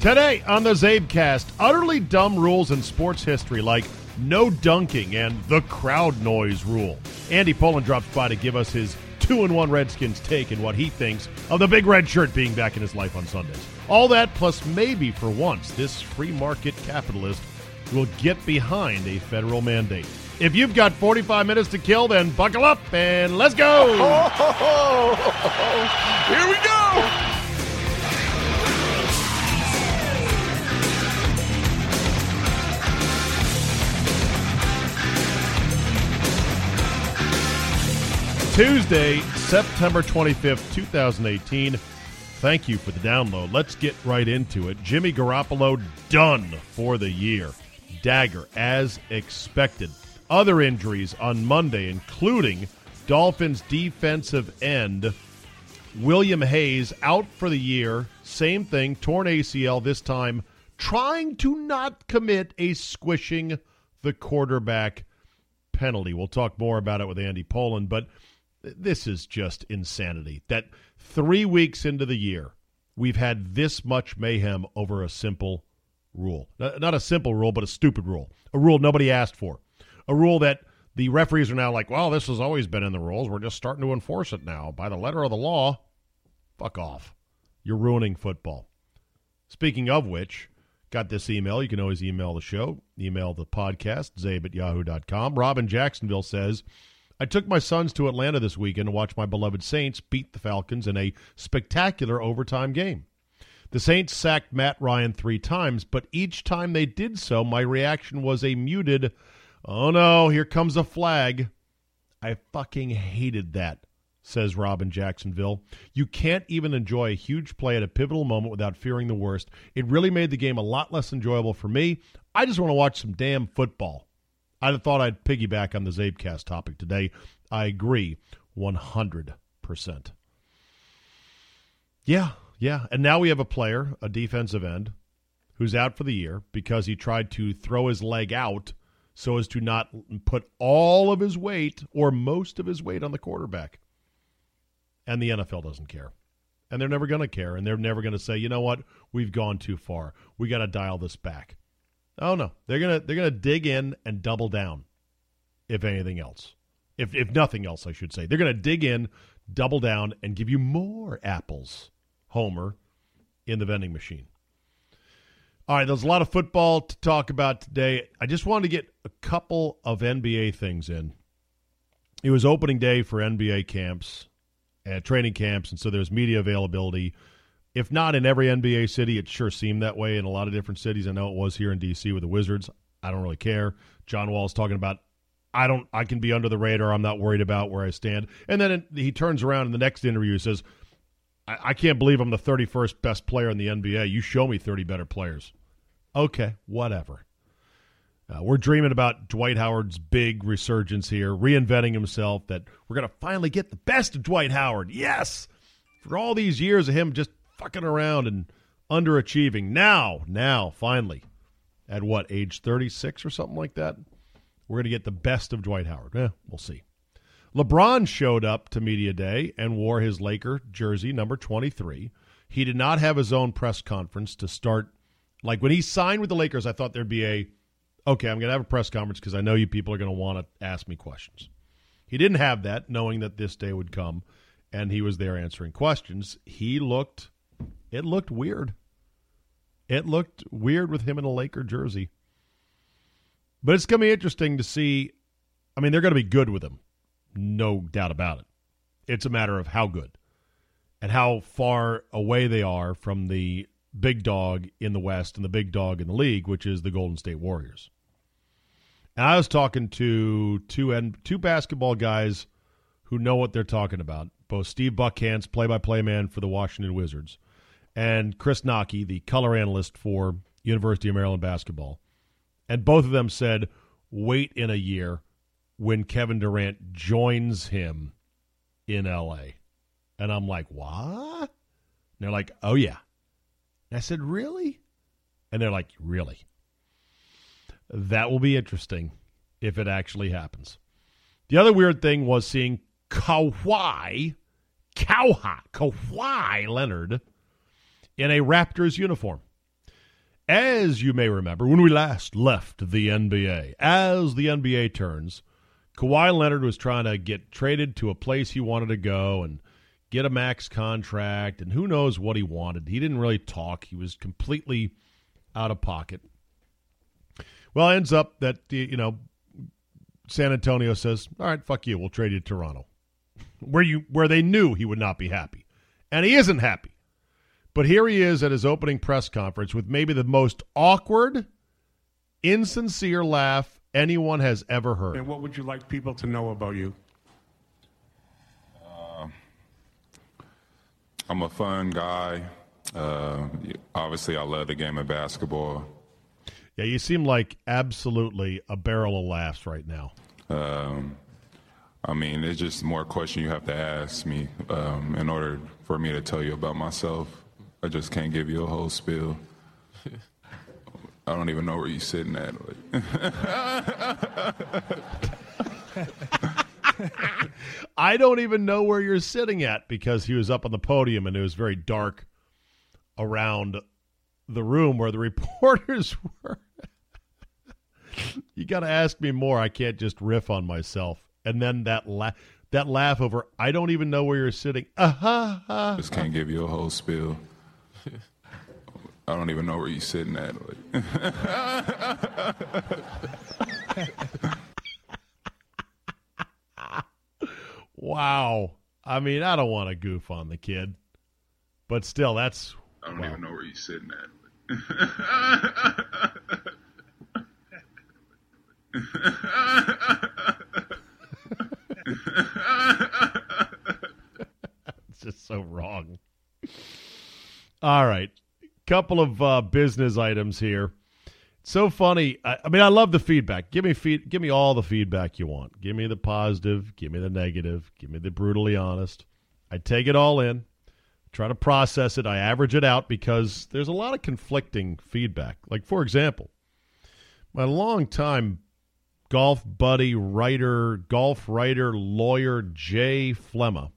Today on the Zabecast, utterly dumb rules in sports history like no dunking and the crowd noise rule. Andy Pollin drops by to give us his 2-1 Redskins take and what he thinks of the big red shirt being back in his life on Sundays. All that plus maybe for once this free market capitalist will get behind a federal mandate. If you've got 45 minutes to kill, then buckle up and let's go! Oh, ho, ho, ho, ho. Here we go! Tuesday, September 25th, 2018. Thank you for the download. Let's get right into it. Jimmy Garoppolo done for the year. Dagger, as expected. Other injuries on Monday, including Dolphins defensive end William Hayes out for the year. Same thing, torn ACL this time, trying to not commit a squishing the quarterback penalty. We'll talk more about it with Andy Pollin, but this is just insanity that 3 weeks into the year, we've had this much mayhem over a simple rule. Not a simple rule, but a stupid rule. A rule nobody asked for. A rule that the referees are now like, well, this has always been in the rules. We're just starting to enforce it now. By the letter of the law, fuck off. You're ruining football. Speaking of which, got this email. You can always email the show. Email the podcast, zabe@yahoo.com. Robin Jacksonville says, I took my sons to Atlanta this weekend to watch my beloved Saints beat the Falcons in a spectacular overtime game. The Saints sacked Matt Ryan 3 times, but each time they did so, my reaction was a muted, oh no, here comes a flag. I fucking hated that, says Robin Jacksonville. You can't even enjoy a huge play at a pivotal moment without fearing the worst. It really made the game a lot less enjoyable for me. I just want to watch some damn football. I thought I'd piggyback on the Zabecast topic today. I agree 100%. Yeah. And now we have a player, a defensive end, who's out for the year because he tried to throw his leg out so as to not put all of his weight or most of his weight on the quarterback. And the NFL doesn't care. And they're never going to care. And they're never going to say, you know what? We've gone too far. We got to dial this back. Oh no, they're gonna dig in and double down, if anything else. If nothing else, I should say. They're gonna dig in, double down, and give you more apples, Homer, in the vending machine. All right, there's a lot of football to talk about today. I just wanted to get a couple of NBA things in. It was opening day for NBA camps, training camps, and so there's media availability. If not in every NBA city, it sure seemed that way in a lot of different cities. I know it was here in D.C. with the Wizards. I don't really care. John Wall's talking about, I can be under the radar. I'm not worried about where I stand. And then he turns around in the next interview and says, I can't believe I'm the 31st best player in the NBA. You show me 30 better players. Okay, whatever. We're dreaming about Dwight Howard's big resurgence here, reinventing himself, that we're going to finally get the best of Dwight Howard. Yes! For all these years of him just fucking around and underachieving. Now, finally, at what, age 36 or something like that? We're going to get the best of Dwight Howard. We'll see. LeBron showed up to Media Day and wore his Laker jersey, number 23. He did not have his own press conference to start. Like, when he signed with the Lakers, I thought there'd be okay, I'm going to have a press conference because I know you people are going to want to ask me questions. He didn't have that, knowing that this day would come, and he was there answering questions. It looked weird. It looked weird with him in a Laker jersey. But it's going to be interesting to see. I mean, they're going to be good with him. No doubt about it. It's a matter of how good and how far away they are from the big dog in the West and the big dog in the league, which is the Golden State Warriors. And I was talking to two basketball guys who know what they're talking about, both Steve Buckhantz, play-by-play man for the Washington Wizards, and Chris Nocky, the color analyst for University of Maryland basketball. And both of them said, wait in a year when Kevin Durant joins him in L.A. And I'm like, what? And they're like, oh, yeah. And I said, really? And they're like, really? That will be interesting if it actually happens. The other weird thing was seeing Kawhi Leonard in a Raptors uniform. As you may remember, when we last left the NBA, as the NBA turns, Kawhi Leonard was trying to get traded to a place he wanted to go and get a max contract, and who knows what he wanted. He didn't really talk. He was completely out of pocket. Well, it ends up that, San Antonio says, all right, fuck you, we'll trade you to Toronto, where they knew he would not be happy. And he isn't happy. But here he is at his opening press conference with maybe the most awkward, insincere laugh anyone has ever heard. And what would you like people to know about you? I'm a fun guy. Obviously, I love the game of basketball. Yeah, you seem like absolutely a barrel of laughs right now. It's just more question you have to ask me in order for me to tell you about myself. I just can't give you a whole spiel. I don't even know where you're sitting at. I don't even know where you're sitting at, because he was up on the podium and it was very dark around the room where the reporters were. You got to ask me more. I can't just riff on myself. And then that laugh over, I don't even know where you're sitting. Just can't give you a whole spiel. I don't even know where you're sitting at. Wow. I don't want to goof on the kid. But still, that's... I don't even know where you're sitting at. It's just so wrong. All right. Couple of business items here. It's so funny. I love the feedback. Give me all the feedback you want. Give me the positive. Give me the negative. Give me the brutally honest. I take it all in. Try to process it. I average it out because there's a lot of conflicting feedback. Like, for example, my longtime golf buddy, lawyer, Jay Flemma,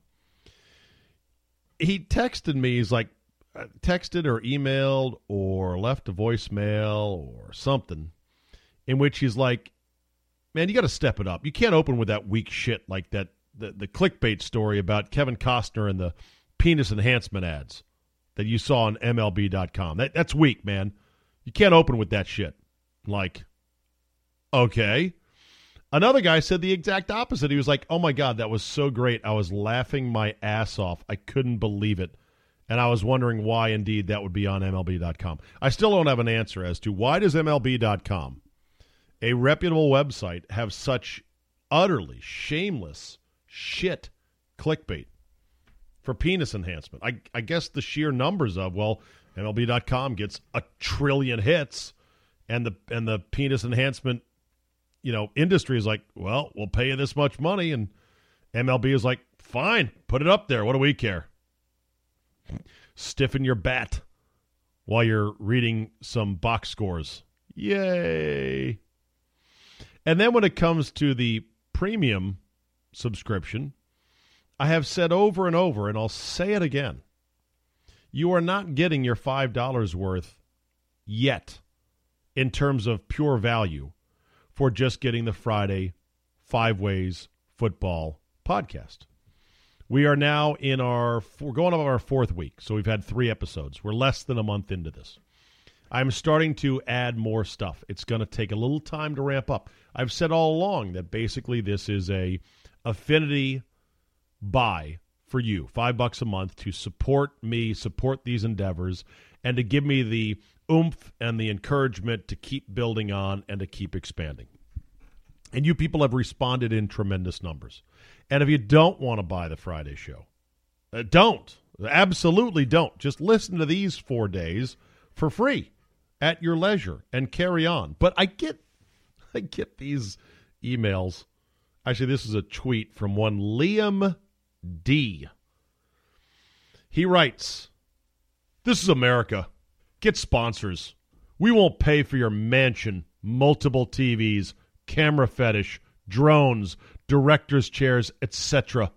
he texted me. He's like, texted or emailed or left a voicemail or something in which he's like, man, you got to step it up. You can't open with that weak shit like that, the clickbait story about Kevin Costner and the penis enhancement ads that you saw on MLB.com. That's weak, man. You can't open with that shit. Like, okay. Another guy said the exact opposite. He was like, oh my God, that was so great. I was laughing my ass off. I couldn't believe it. And I was wondering why, indeed, that would be on MLB.com. I still don't have an answer as to why does MLB.com, a reputable website, have such utterly shameless shit clickbait for penis enhancement. I guess the sheer numbers of, MLB.com gets 1 trillion hits, and the penis enhancement, industry is like, well, we'll pay you this much money, and MLB is like, fine, put it up there. What do we care? Stiffen your bat while you're reading some box scores. Yay. And then when it comes to the premium subscription, I have said over and over, and I'll say it again, you are not getting your $5 worth yet in terms of pure value for just getting the Friday Five Ways Football podcast. We are now we're going on our fourth week, so we've had 3 episodes. We're less than a month into this. I'm starting to add more stuff. It's going to take a little time to ramp up. I've said all along that basically this is a affinity buy for you, $5 a month to support me, support these endeavors, and to give me the oomph and the encouragement to keep building on and to keep expanding. And you people have responded in tremendous numbers. And if you don't want to buy the Friday show, don't. Absolutely don't. Just listen to these 4 days for free at your leisure and carry on. But I get these emails. Actually, this is a tweet from one Liam D. He writes, "This is America. Get sponsors. We won't pay for your mansion, multiple TVs, camera fetish, drones, director's chairs, etc.,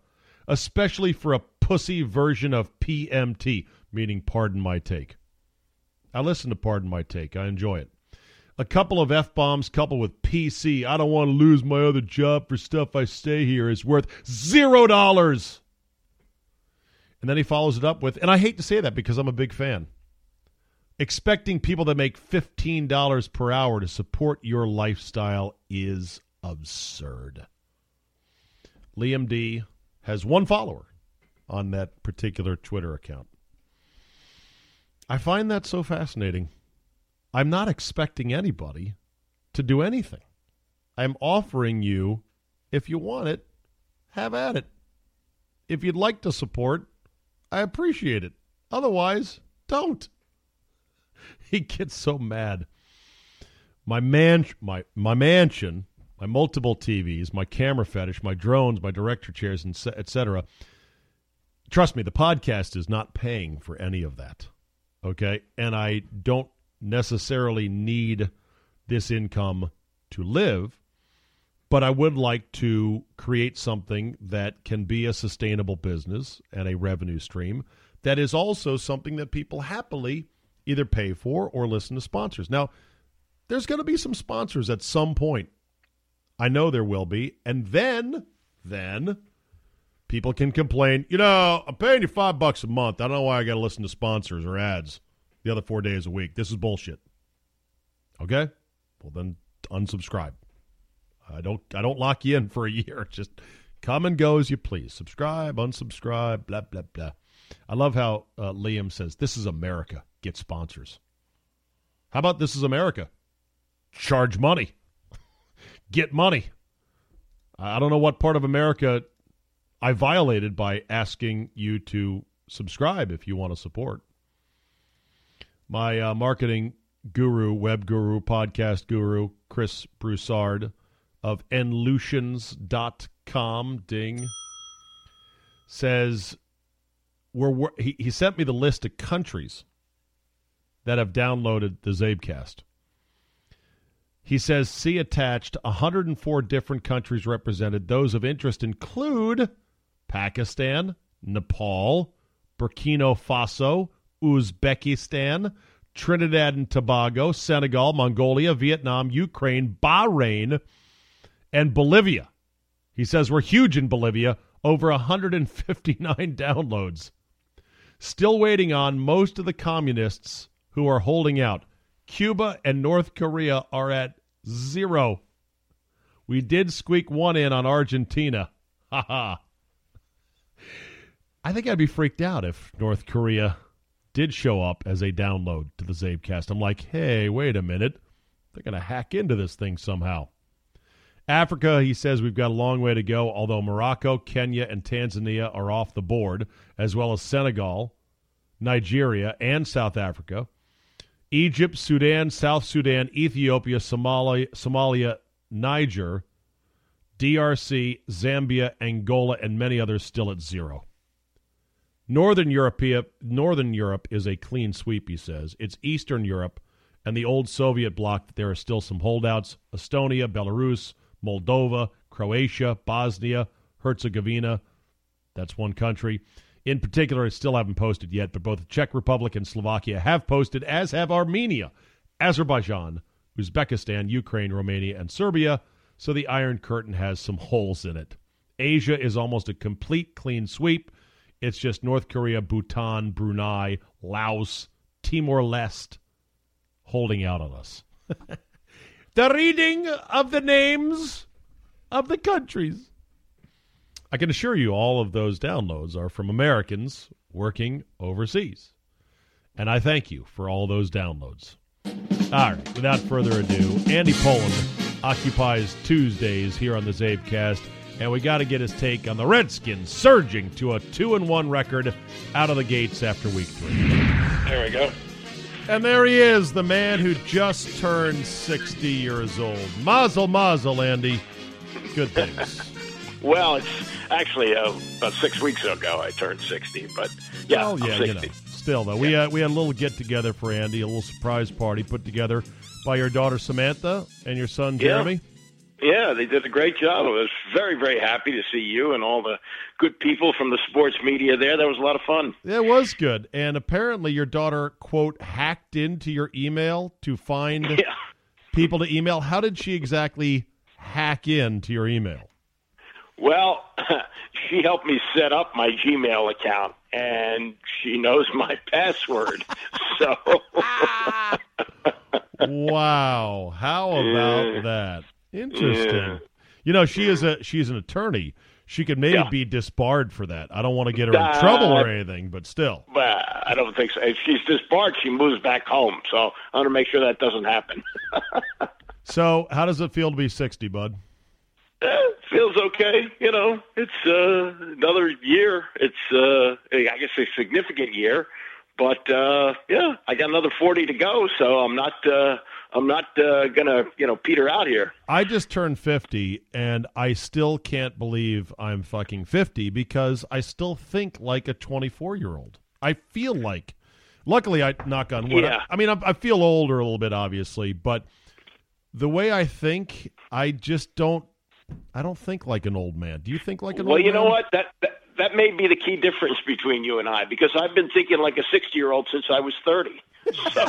especially for a pussy version of PMT, meaning pardon my take. I listen to Pardon My Take. I enjoy it. A couple of F-bombs coupled with PC, I don't want to lose my other job for stuff I stay here, is worth $0. And then he follows it up with, and I hate to say that because I'm a big fan, expecting people that make $15 per hour to support your lifestyle is absurd. Liam D has one follower on that particular Twitter account. I find that so fascinating. I'm not expecting anybody to do anything. I'm offering you, if you want it, have at it. If you'd like to support, I appreciate it. Otherwise, don't. He gets so mad. My mansion, my multiple TVs, my camera fetish, my drones, my director chairs, etc. Trust me, the podcast is not paying for any of that. Okay? And I don't necessarily need this income to live, but I would like to create something that can be a sustainable business and a revenue stream that is also something that people happily either pay for or listen to sponsors. Now, there's going to be some sponsors at some point. I know there will be. And then people can complain, you know, I'm paying you $5 a month. I don't know why I got to listen to sponsors or ads the other 4 days a week. This is bullshit. Okay? Well, then unsubscribe. I don't lock you in for a year. Just come and go as you please. Subscribe, unsubscribe, blah, blah, blah. I love how Liam says, this is America. Get sponsors. How about this is America? Charge money. Get money. I don't know what part of America I violated by asking you to subscribe if you want to support. My marketing guru, web guru, podcast guru, Chris Broussard of Enlutions.com, ding, says, he sent me the list of countries that have downloaded the Zabecast. He says, see attached, 104 different countries represented. Those of interest include Pakistan, Nepal, Burkina Faso, Uzbekistan, Trinidad and Tobago, Senegal, Mongolia, Vietnam, Ukraine, Bahrain, and Bolivia. He says we're huge in Bolivia, over 159 downloads. Still waiting on most of the communists who are holding out. Cuba and North Korea are at 0. We did squeak one in on Argentina. Ha ha. I think I'd be freaked out if North Korea did show up as a download to the Zabecast. I'm like, hey, wait a minute. They're going to hack into this thing somehow. Africa, he says, we've got a long way to go, although Morocco, Kenya, and Tanzania are off the board, as well as Senegal, Nigeria, and South Africa. Egypt, Sudan, South Sudan, Ethiopia, Somalia, Niger, DRC, Zambia, Angola, and many others still at 0. Northern Europe is a clean sweep, he says. It's Eastern Europe and the old Soviet bloc that there are still some holdouts. Estonia, Belarus, Moldova, Croatia, Bosnia, Herzegovina. That's one country. In particular, I still haven't posted yet, but both the Czech Republic and Slovakia have posted, as have Armenia, Azerbaijan, Uzbekistan, Ukraine, Romania, and Serbia. So the Iron Curtain has some holes in it. Asia is almost a complete clean sweep. It's just North Korea, Bhutan, Brunei, Laos, Timor-Leste holding out on us. The reading of the names of the countries. I can assure you all of those downloads are from Americans working overseas. And I thank you for all those downloads. All right, without further ado, Andy Pollin occupies Tuesdays here on the Zabecast. And we got to get his take on the Redskins surging to a 2-1 record out of the gates after week 3. There we go. And there he is, the man who just turned 60 years old. Mazel, Andy. Good things. Well, it's actually about 6 weeks ago I turned 60, but yeah, well, yeah, I'm 60. You know, still, though, yeah. We had a little get-together for Andy, a little surprise party put together by your daughter Samantha and your son Jeremy. Yeah. Yeah, they did a great job. I was very, very happy to see you and all the good people from the sports media there. That was a lot of fun. It was good. And apparently your daughter, quote, hacked into your email to find people to email. How did she exactly hack into your email? Well, she helped me set up my Gmail account, and she knows my password. So, wow, how about that? Interesting. Yeah. You know, she's an attorney. She could maybe be disbarred for that. I don't want to get her in trouble or anything, but still. Well, I don't think so. If she's disbarred, she moves back home. So I want to make sure that doesn't happen. So, how does it feel to be 60, bud? It feels okay. You know, it's another year. It's, I guess, a significant year. But, yeah, I got another 40 to go, so I'm not going to, peter out here. I just turned 50, and I still can't believe I'm fucking 50 because I still think like a 24-year-old. I feel like. Luckily, I knock on wood. Yeah. I feel older a little bit, obviously, but the way I think, I don't think like an old man. Do you think like an old man? Well, you know what? That may be the key difference between you and I, because I've been thinking like a 60-year-old since I was 30. So.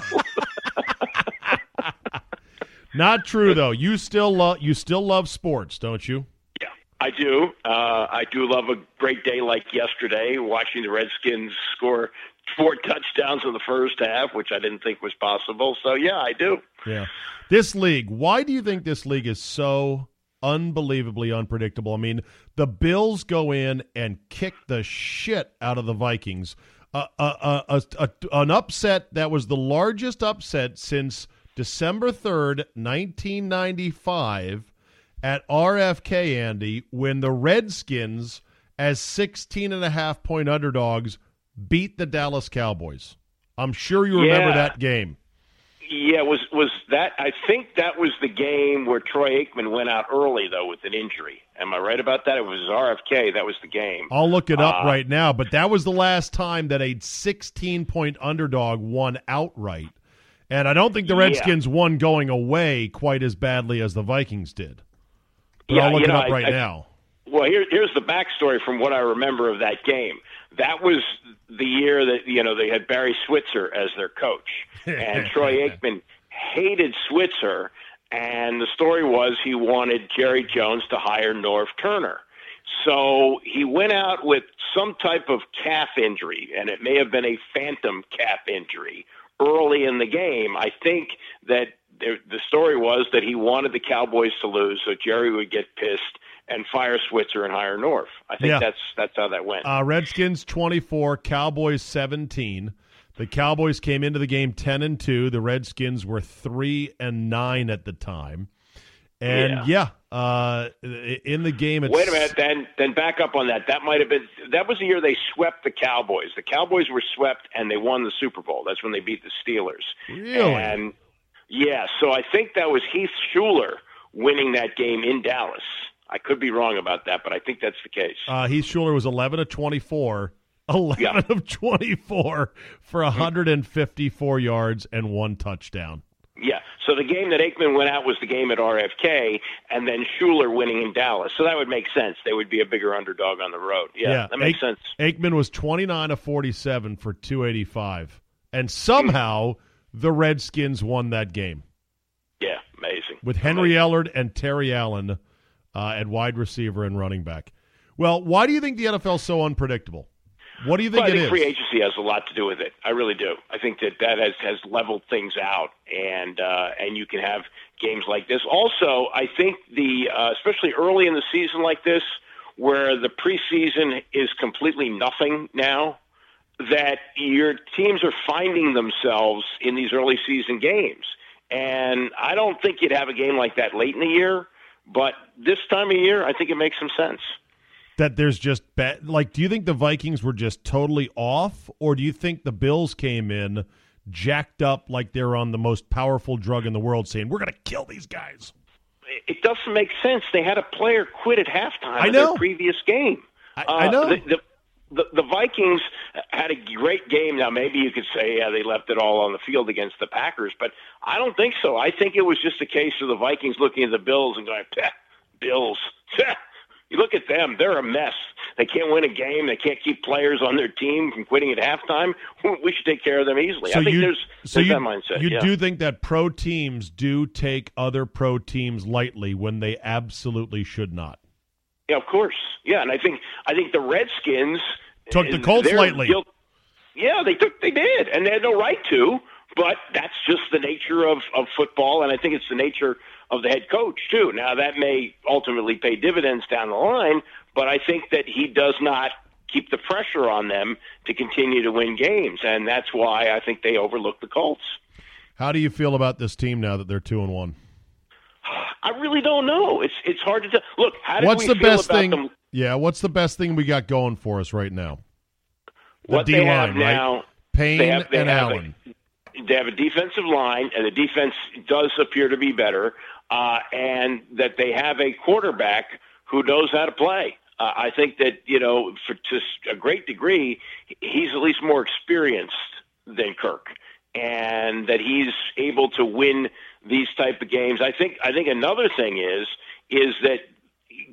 Not true, though. You still love sports, don't you? Yeah, I do. I do love a great day like yesterday, watching the Redskins score 4 touchdowns in the first half, which I didn't think was possible. So, yeah, I do. Yeah. This league, why do you think this league is so unbelievably unpredictable? I mean, the Bills go in and kick the shit out of the Vikings. An upset that was the largest upset since December 3rd, 1995 at RFK, Andy, when the Redskins, as 16.5-point underdogs, beat the Dallas Cowboys. I'm sure you remember that game. Yeah, was that? I think that was the game where Troy Aikman went out early, though, with an injury. Am I right about that? It was RFK. That was the game. I'll look it up right now, but that was the last time that a 16-point underdog won outright. And I don't think the Redskins won going away quite as badly as the Vikings did. But I'll look it up right now. Well, here's the backstory from what I remember of that game. That was the year that, they had Barry Switzer as their coach. And Troy Aikman hated Switzer, and the story was he wanted Jerry Jones to hire Norv Turner. So he went out with some type of calf injury, and it may have been a phantom calf injury early in the game. I think that the story was that he wanted the Cowboys to lose so Jerry would get pissed and fire Switzer and hire North. I think that's how that went. Redskins 24, Cowboys 17. The Cowboys came into the game 10-2. The Redskins were 3-9 at the time. And in the game, wait a minute. Then back up on that. That was the year they swept the Cowboys. The Cowboys were swept and they won the Super Bowl. That's when they beat the Steelers. Really? And so I think that was Heath Shuler winning that game in Dallas. I could be wrong about that, but I think that's the case. Heath Shuler was 11 of 24. 11 of 24 for 154 yards and 1 touchdown. Yeah, so the game that Aikman went out was the game at RFK, and then Shuler winning in Dallas. So that would make sense. They would be a bigger underdog on the road. Yeah. That makes sense. Aikman was 29 of 47 for 285, and somehow the Redskins won that game. Yeah, amazing. With Henry Ellard and Terry Allen at wide receiver and running back. Well, why do you think the NFL is so unpredictable? What do you think it is? I think free agency has a lot to do with it. I really do. I think that has leveled things out, and you can have games like this. Also, I think especially early in the season like this, where the preseason is completely nothing now, that your teams are finding themselves in these early season games. And I don't think you'd have a game like that late in the year, but this time of year, I think it makes some sense. That there's just do you think the Vikings were just totally off, or do you think the Bills came in jacked up like they're on the most powerful drug in the world, saying we're going to kill these guys? It doesn't make sense. They had a player quit at halftime in their previous game. I know. The Vikings had a great game. Now, maybe you could say, they left it all on the field against the Packers, but I don't think so. I think it was just a case of the Vikings looking at the Bills and going, Bills. You look at them, they're a mess. They can't win a game. They can't keep players on their team from quitting at halftime. We should take care of them easily. So I think there's that mindset. You do think that pro teams do take other pro teams lightly when they absolutely should not? Yeah, of course. Yeah, and I think the Redskins took the Colts lightly. Yeah, they did, and they had no right to. But that's just the nature of football, and I think it's the nature of the head coach, too. Now, that may ultimately pay dividends down the line, but I think that he does not keep the pressure on them to continue to win games, and that's why I think they overlook the Colts. How do you feel about this team now that they're 2-1? I really don't know. It's hard to tell. Look, how do we feel about them? Yeah, what's the best thing we got going for us right now? The D-line, right? Payne and Allen. They have a defensive line, and the defense does appear to be better, and that they have a quarterback who knows how to play. I think that, to a great degree, he's at least more experienced than Kirk, and that he's able to win these type of games. I think another thing is that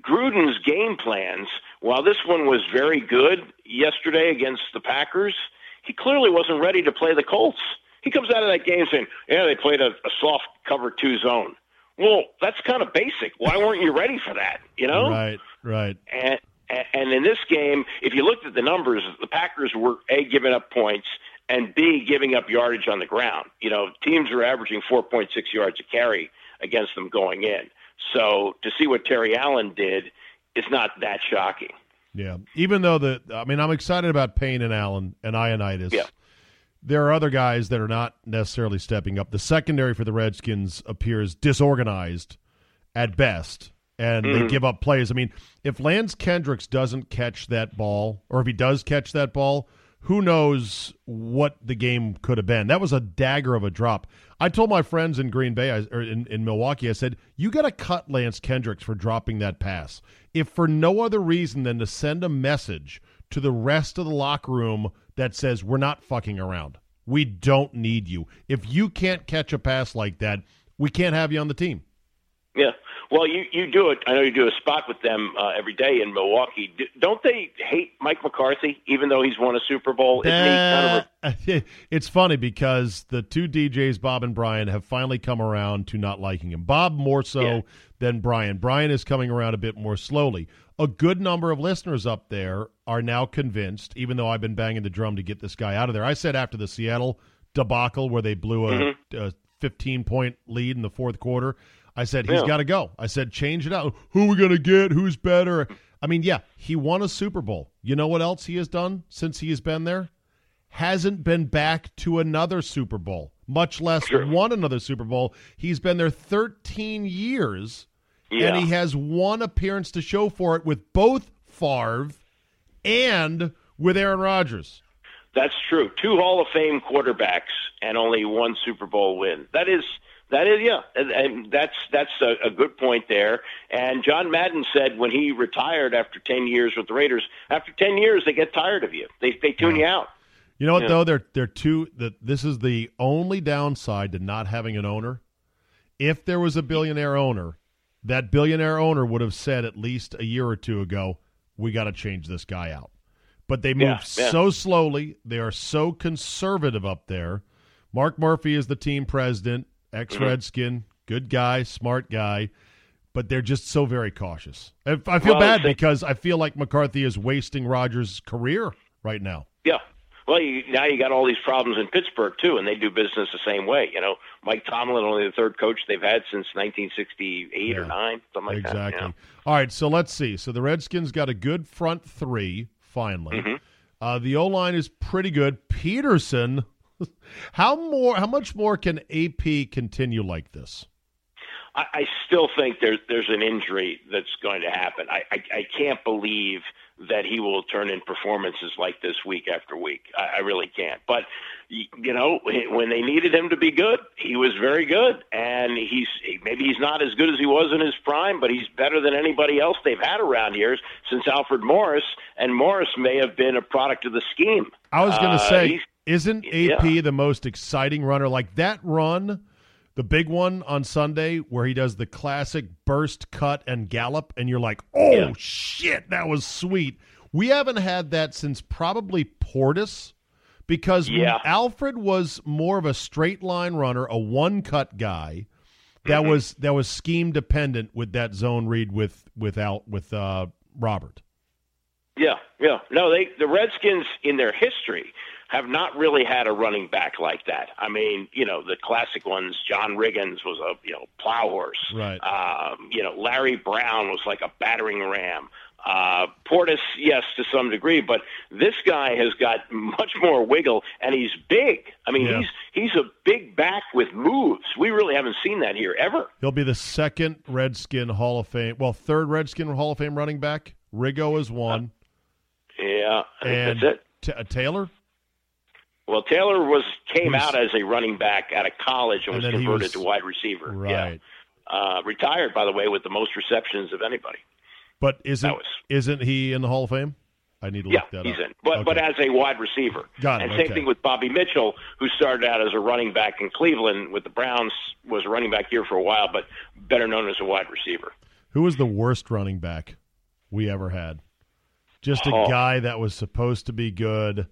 Gruden's game plans, while this one was very good yesterday against the Packers, he clearly wasn't ready to play the Colts. He comes out of that game saying, they played a soft cover 2 zone. Well, that's kind of basic. Why weren't you ready for that, Right. And in this game, if you looked at the numbers, the Packers were, A, giving up points, and B, giving up yardage on the ground. Teams were averaging 4.6 yards a carry against them going in. So to see what Terry Allen did is not that shocking. Yeah, even though I'm excited about Payne and Allen and Ioannidis. Yeah. There are other guys that are not necessarily stepping up. The secondary for the Redskins appears disorganized at best, and they give up plays. I mean, if Lance Kendricks doesn't catch that ball, or if he does catch that ball, who knows what the game could have been. That was a dagger of a drop. I told my friends in Green Bay, or in Milwaukee, I said, you got to cut Lance Kendricks for dropping that pass. If for no other reason than to send a message to the rest of the locker room that says, we're not fucking around. We don't need you. If you can't catch a pass like that, we can't have you on the team. Yeah. Well, you do it. I know you do a spot with them every day in Milwaukee. Don't they hate Mike McCarthy, even though he's won a Super Bowl? It's funny because the two DJs, Bob and Brian, have finally come around to not liking him. Bob more so than Brian. Brian is coming around a bit more slowly. A good number of listeners up there are now convinced, even though I've been banging the drum to get this guy out of there. I said after the Seattle debacle where they blew a 15-point lead in the fourth quarter, I said, he's got to go. I said, change it out. Who are we going to get? Who's better? I mean, he won a Super Bowl. You know what else he has done since he has been there? Hasn't been back to another Super Bowl, much less won another Super Bowl. He's been there 13 years, and he has one appearance to show for it with both Favre and with Aaron Rodgers. That's true. 2 Hall of Fame quarterbacks and only 1 Super Bowl win. That's a good point there. And John Madden said when he retired after 10 years with the Raiders, after 10 years they get tired of you. They tune you out. You know what though? They're too. This is the only downside to not having an owner. If there was a billionaire owner, that billionaire owner would have said at least a year or two ago, "We got to change this guy out." But they move so slowly. They are so conservative up there. Mark Murphy is the team president. Ex-Redskin, good guy, smart guy, but they're just so very cautious. I feel bad because I feel like McCarthy is wasting Rodgers' career right now. Yeah. Well, now you got all these problems in Pittsburgh, too, and they do business the same way. Mike Tomlin, only the third coach they've had since 1968 or 9, something like that. Exactly. Yeah. All right, so let's see. So the Redskins got a good front 3, finally. The O-line is pretty good. Peterson... How much more can AP continue like this? I still think there's an injury that's going to happen. I can't believe that he will turn in performances like this week after week. I really can't. But, when they needed him to be good, he was very good. And maybe he's not as good as he was in his prime, but he's better than anybody else they've had around here since Alfred Morris. And Morris may have been a product of the scheme. I was going to say... Isn't AP the most exciting runner? Like that run The big one on Sunday where he does the classic burst, cut, and gallop, and you're like, oh, yeah. Shit, that was sweet. We haven't had that since probably Portis because Alfred was more of a straight-line runner, a one-cut guy that was scheme-dependent with that zone read with Robert. Yeah. No, the Redskins in their history have not really had a running back like that. I mean, the classic ones, John Riggins was a, plow horse. Right. Larry Brown was like a battering ram. Portis, yes, to some degree, but this guy has got much more wiggle, and he's big. I mean, he's a big back with moves. We really haven't seen that here ever. He'll be the second Redskin Hall of Fame, third Redskin Hall of Fame running back. Riggo is one. And that's it. Taylor? Well, Taylor came out as a running back out of college and was converted to wide receiver. Right. Yeah. Retired, by the way, with the most receptions of anybody. But isn't he in the Hall of Fame? I need to look that up. Yeah, he's in. But as a wide receiver. Got it. And same thing with Bobby Mitchell, who started out as a running back in Cleveland with the Browns, was a running back here for a while, but better known as a wide receiver. Who was the worst running back we ever had? Just a guy that was supposed to be good,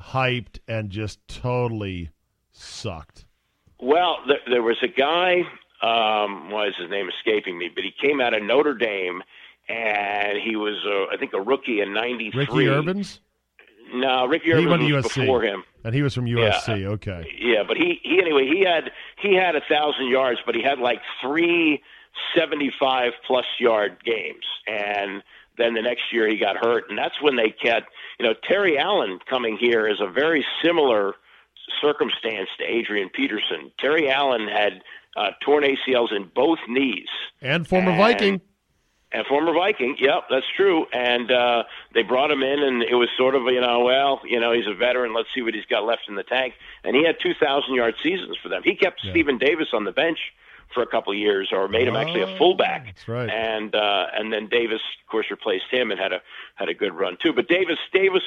hyped, and just totally sucked. Well, there was a guy, why is his name escaping me, but he came out of Notre Dame, and he was, I think, a rookie in 93. Ricky Urbans? No, Ricky Urbans was before him. And he was from USC, okay. Yeah, but he had 1,000 yards, but he had like 375-plus yard games. And then the next year he got hurt, and that's when they kept, Terry Allen coming here is a very similar circumstance to Adrian Peterson. Terry Allen had torn ACLs in both knees. And Viking. And former Viking, yep, that's true. And they brought him in, and it was sort of, he's a veteran. Let's see what he's got left in the tank. And he had 2,000-yard seasons for them. He kept Stephen Davis on the bench for a couple of years, or made him actually a fullback. That's right. And then Davis, of course, replaced him and had a good run too. But Davis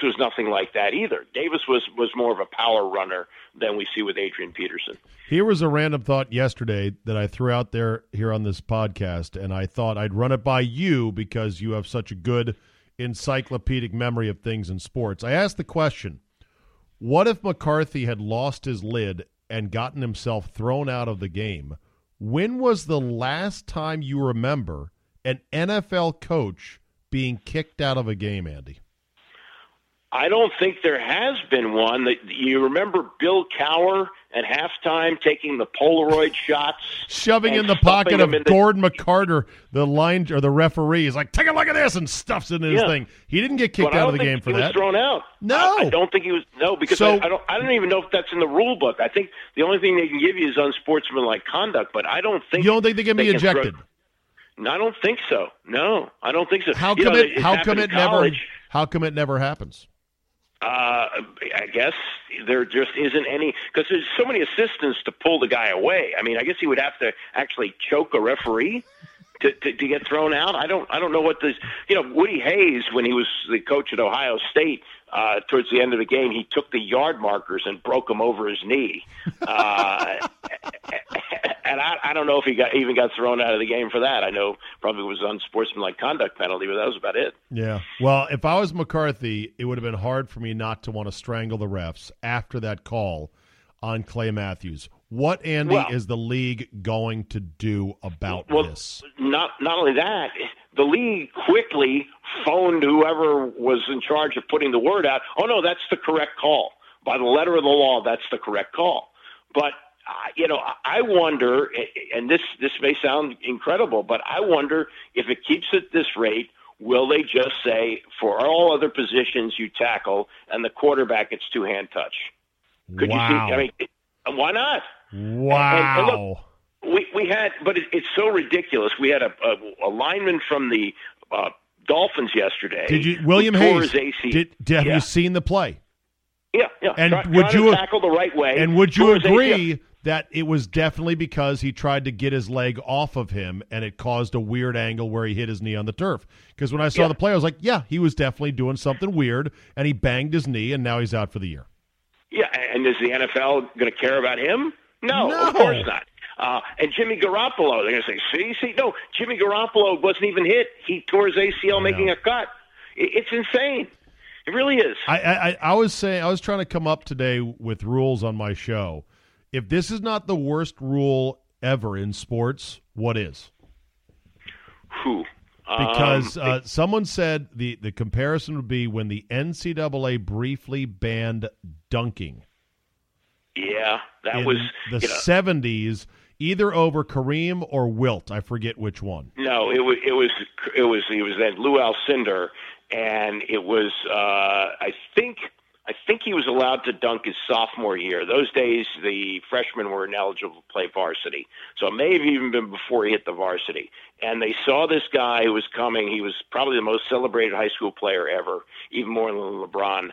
was nothing like that either. Davis was more of a power runner than we see with Adrian Peterson. Here was a random thought yesterday that I threw out there here on this podcast, and I thought I'd run it by you because you have such a good encyclopedic memory of things in sports. I asked the question, what if McCarthy had lost his lid and gotten himself thrown out of the game? When was the last time you remember an NFL coach being kicked out of a game, Andy? I don't think there has been one. You remember Bill Cowher at halftime taking the Polaroid shots, shoving in the pocket of Gordon McCarter, the line or the referee is like, "Take a look at this," and stuffs it in his thing. He didn't get kicked out of the game for that. I don't think he was thrown out. No, I don't think he was. No, because I don't even know if that's in the rule book. I think the only thing they can give you is unsportsmanlike conduct. But I don't think they can be ejected. No, I don't think so. No, I don't think so. How come it never happens? I guess there just isn't any, because there's so many assistants to pull the guy away. I mean, I guess he would have to actually choke a referee to get thrown out. I don't know what this. Woody Hayes, when he was the coach at Ohio State, towards the end of the game, he took the yard markers and broke them over his knee. And I don't know if he even got thrown out of the game for that. I know probably it was unsportsmanlike conduct penalty, but that was about it. Yeah. Well, if I was McCarthy, it would have been hard for me not to want to strangle the refs after that call on Clay Matthews. What, Andy, is the league going to do about this? Not only that, the league quickly phoned whoever was in charge of putting the word out. Oh, no, that's the correct call. By the letter of the law, that's the correct call. But, I wonder, and this may sound incredible, but I wonder if it keeps at this rate, will they just say, for all other positions you tackle, and the quarterback, it's two-hand touch? Could you think, why not? Wow. And look, we had, but it's so ridiculous. We had a lineman from the Dolphins yesterday. Did you, William Hayes? Have you seen the play? Yeah. And would you tackle the right way? And would you agree that it was definitely because he tried to get his leg off of him, and it caused a weird angle where he hit his knee on the turf? Because when I saw the play, I was like, he was definitely doing something weird, and he banged his knee, and now he's out for the year. Yeah, and is the NFL going to care about him? No, of course not. And Jimmy Garoppolo, they're going to say, see? No, Jimmy Garoppolo wasn't even hit. He tore his ACL making a cut. It's insane. It really is. I was trying to come up today with rules on my show. If this is not the worst rule ever in sports, what is? Who? Because someone said the comparison would be when the NCAA briefly banned dunking. Yeah, that was the 70s, either over Kareem or Wilt. I forget which one. No, it was then Lou Alcindor, and it was I think he was allowed to dunk his sophomore year. Those days, the freshmen were ineligible to play varsity. So it may have even been before he hit the varsity. And they saw this guy who was coming. He was probably the most celebrated high school player ever, even more than LeBron.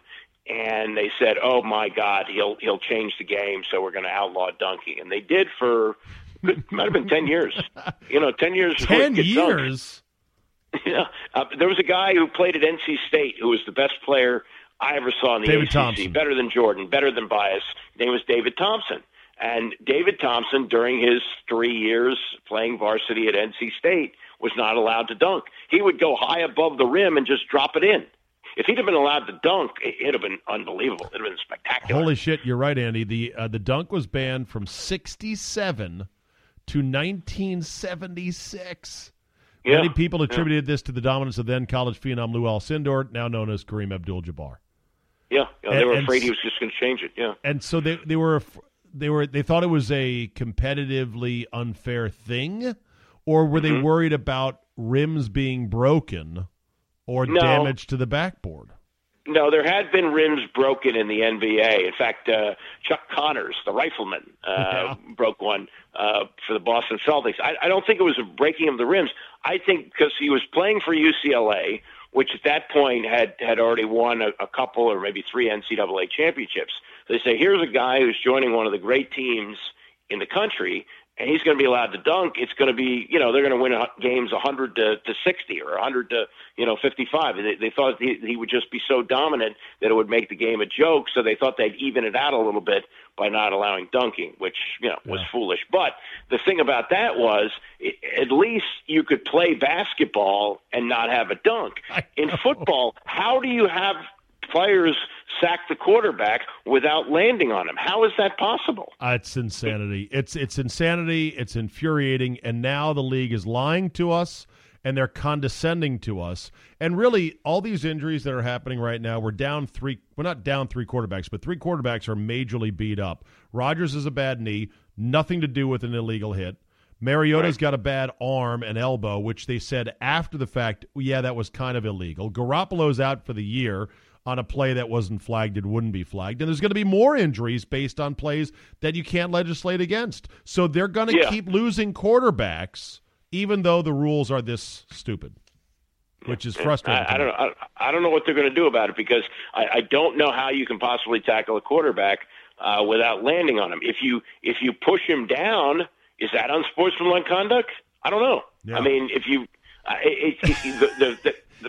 And they said, oh, my God, he'll change the game, so we're going to outlaw dunking. And they did for, it might have been 10 years. 10 years. 10 years? Yeah. There was a guy who played at NC State who was the best player I ever saw in the ACC. Thompson. Better than Jordan, better than Bias. His name was David Thompson. And David Thompson, during his 3 years playing varsity at NC State, was not allowed to dunk. He would go high above the rim and just drop it in. If he'd have been allowed to dunk, it'd have been unbelievable. It'd have been spectacular. Holy shit, you're right, Andy. The dunk was banned from 1967 to 1976. Yeah. Many people attributed this to the dominance of then college phenom Lou Alcindor, now known as Kareem Abdul-Jabbar. Yeah, they were afraid he was just going to change it. Yeah, and so they thought it was a competitively unfair thing, or were they worried about rims being broken or damage to the backboard? No, there had been rims broken in the NBA. In fact, Chuck Connors, the rifleman, broke one for the Boston Celtics. I don't think it was a breaking of the rims. I think because he was playing for UCLA, which at that point had already won a couple or maybe three NCAA championships. So they say, here's a guy who's joining one of the great teams in the country, and he's going to be allowed to dunk. It's going to be, they're going to win games 100-60 or 100-55. They thought he would just be so dominant that it would make the game a joke. So they thought they'd even it out a little bit by not allowing dunking, which was foolish. But the thing about that was, at least you could play basketball and not have a dunk. In football, how do you have players sack the quarterback without landing on him? How is that possible? It's insanity. It's insanity. It's infuriating. And now the league is lying to us, and they're condescending to us. And really, all these injuries that are happening right now, we're not down three quarterbacks, but three quarterbacks are majorly beat up. Rodgers is a bad knee, nothing to do with an illegal hit. Mariota's got a bad arm and elbow, which they said after the fact, that was kind of illegal. Garoppolo's out for the year on a play that wasn't flagged and wouldn't be flagged. And there's going to be more injuries based on plays that you can't legislate against. So they're going to keep losing quarterbacks, even though the rules are this stupid, which is frustrating. I don't know. I don't know what they're going to do about it, because I don't know how you can possibly tackle a quarterback without landing on him. If you push him down, is that unsportsmanlike conduct? I don't know. Yeah. I mean, if you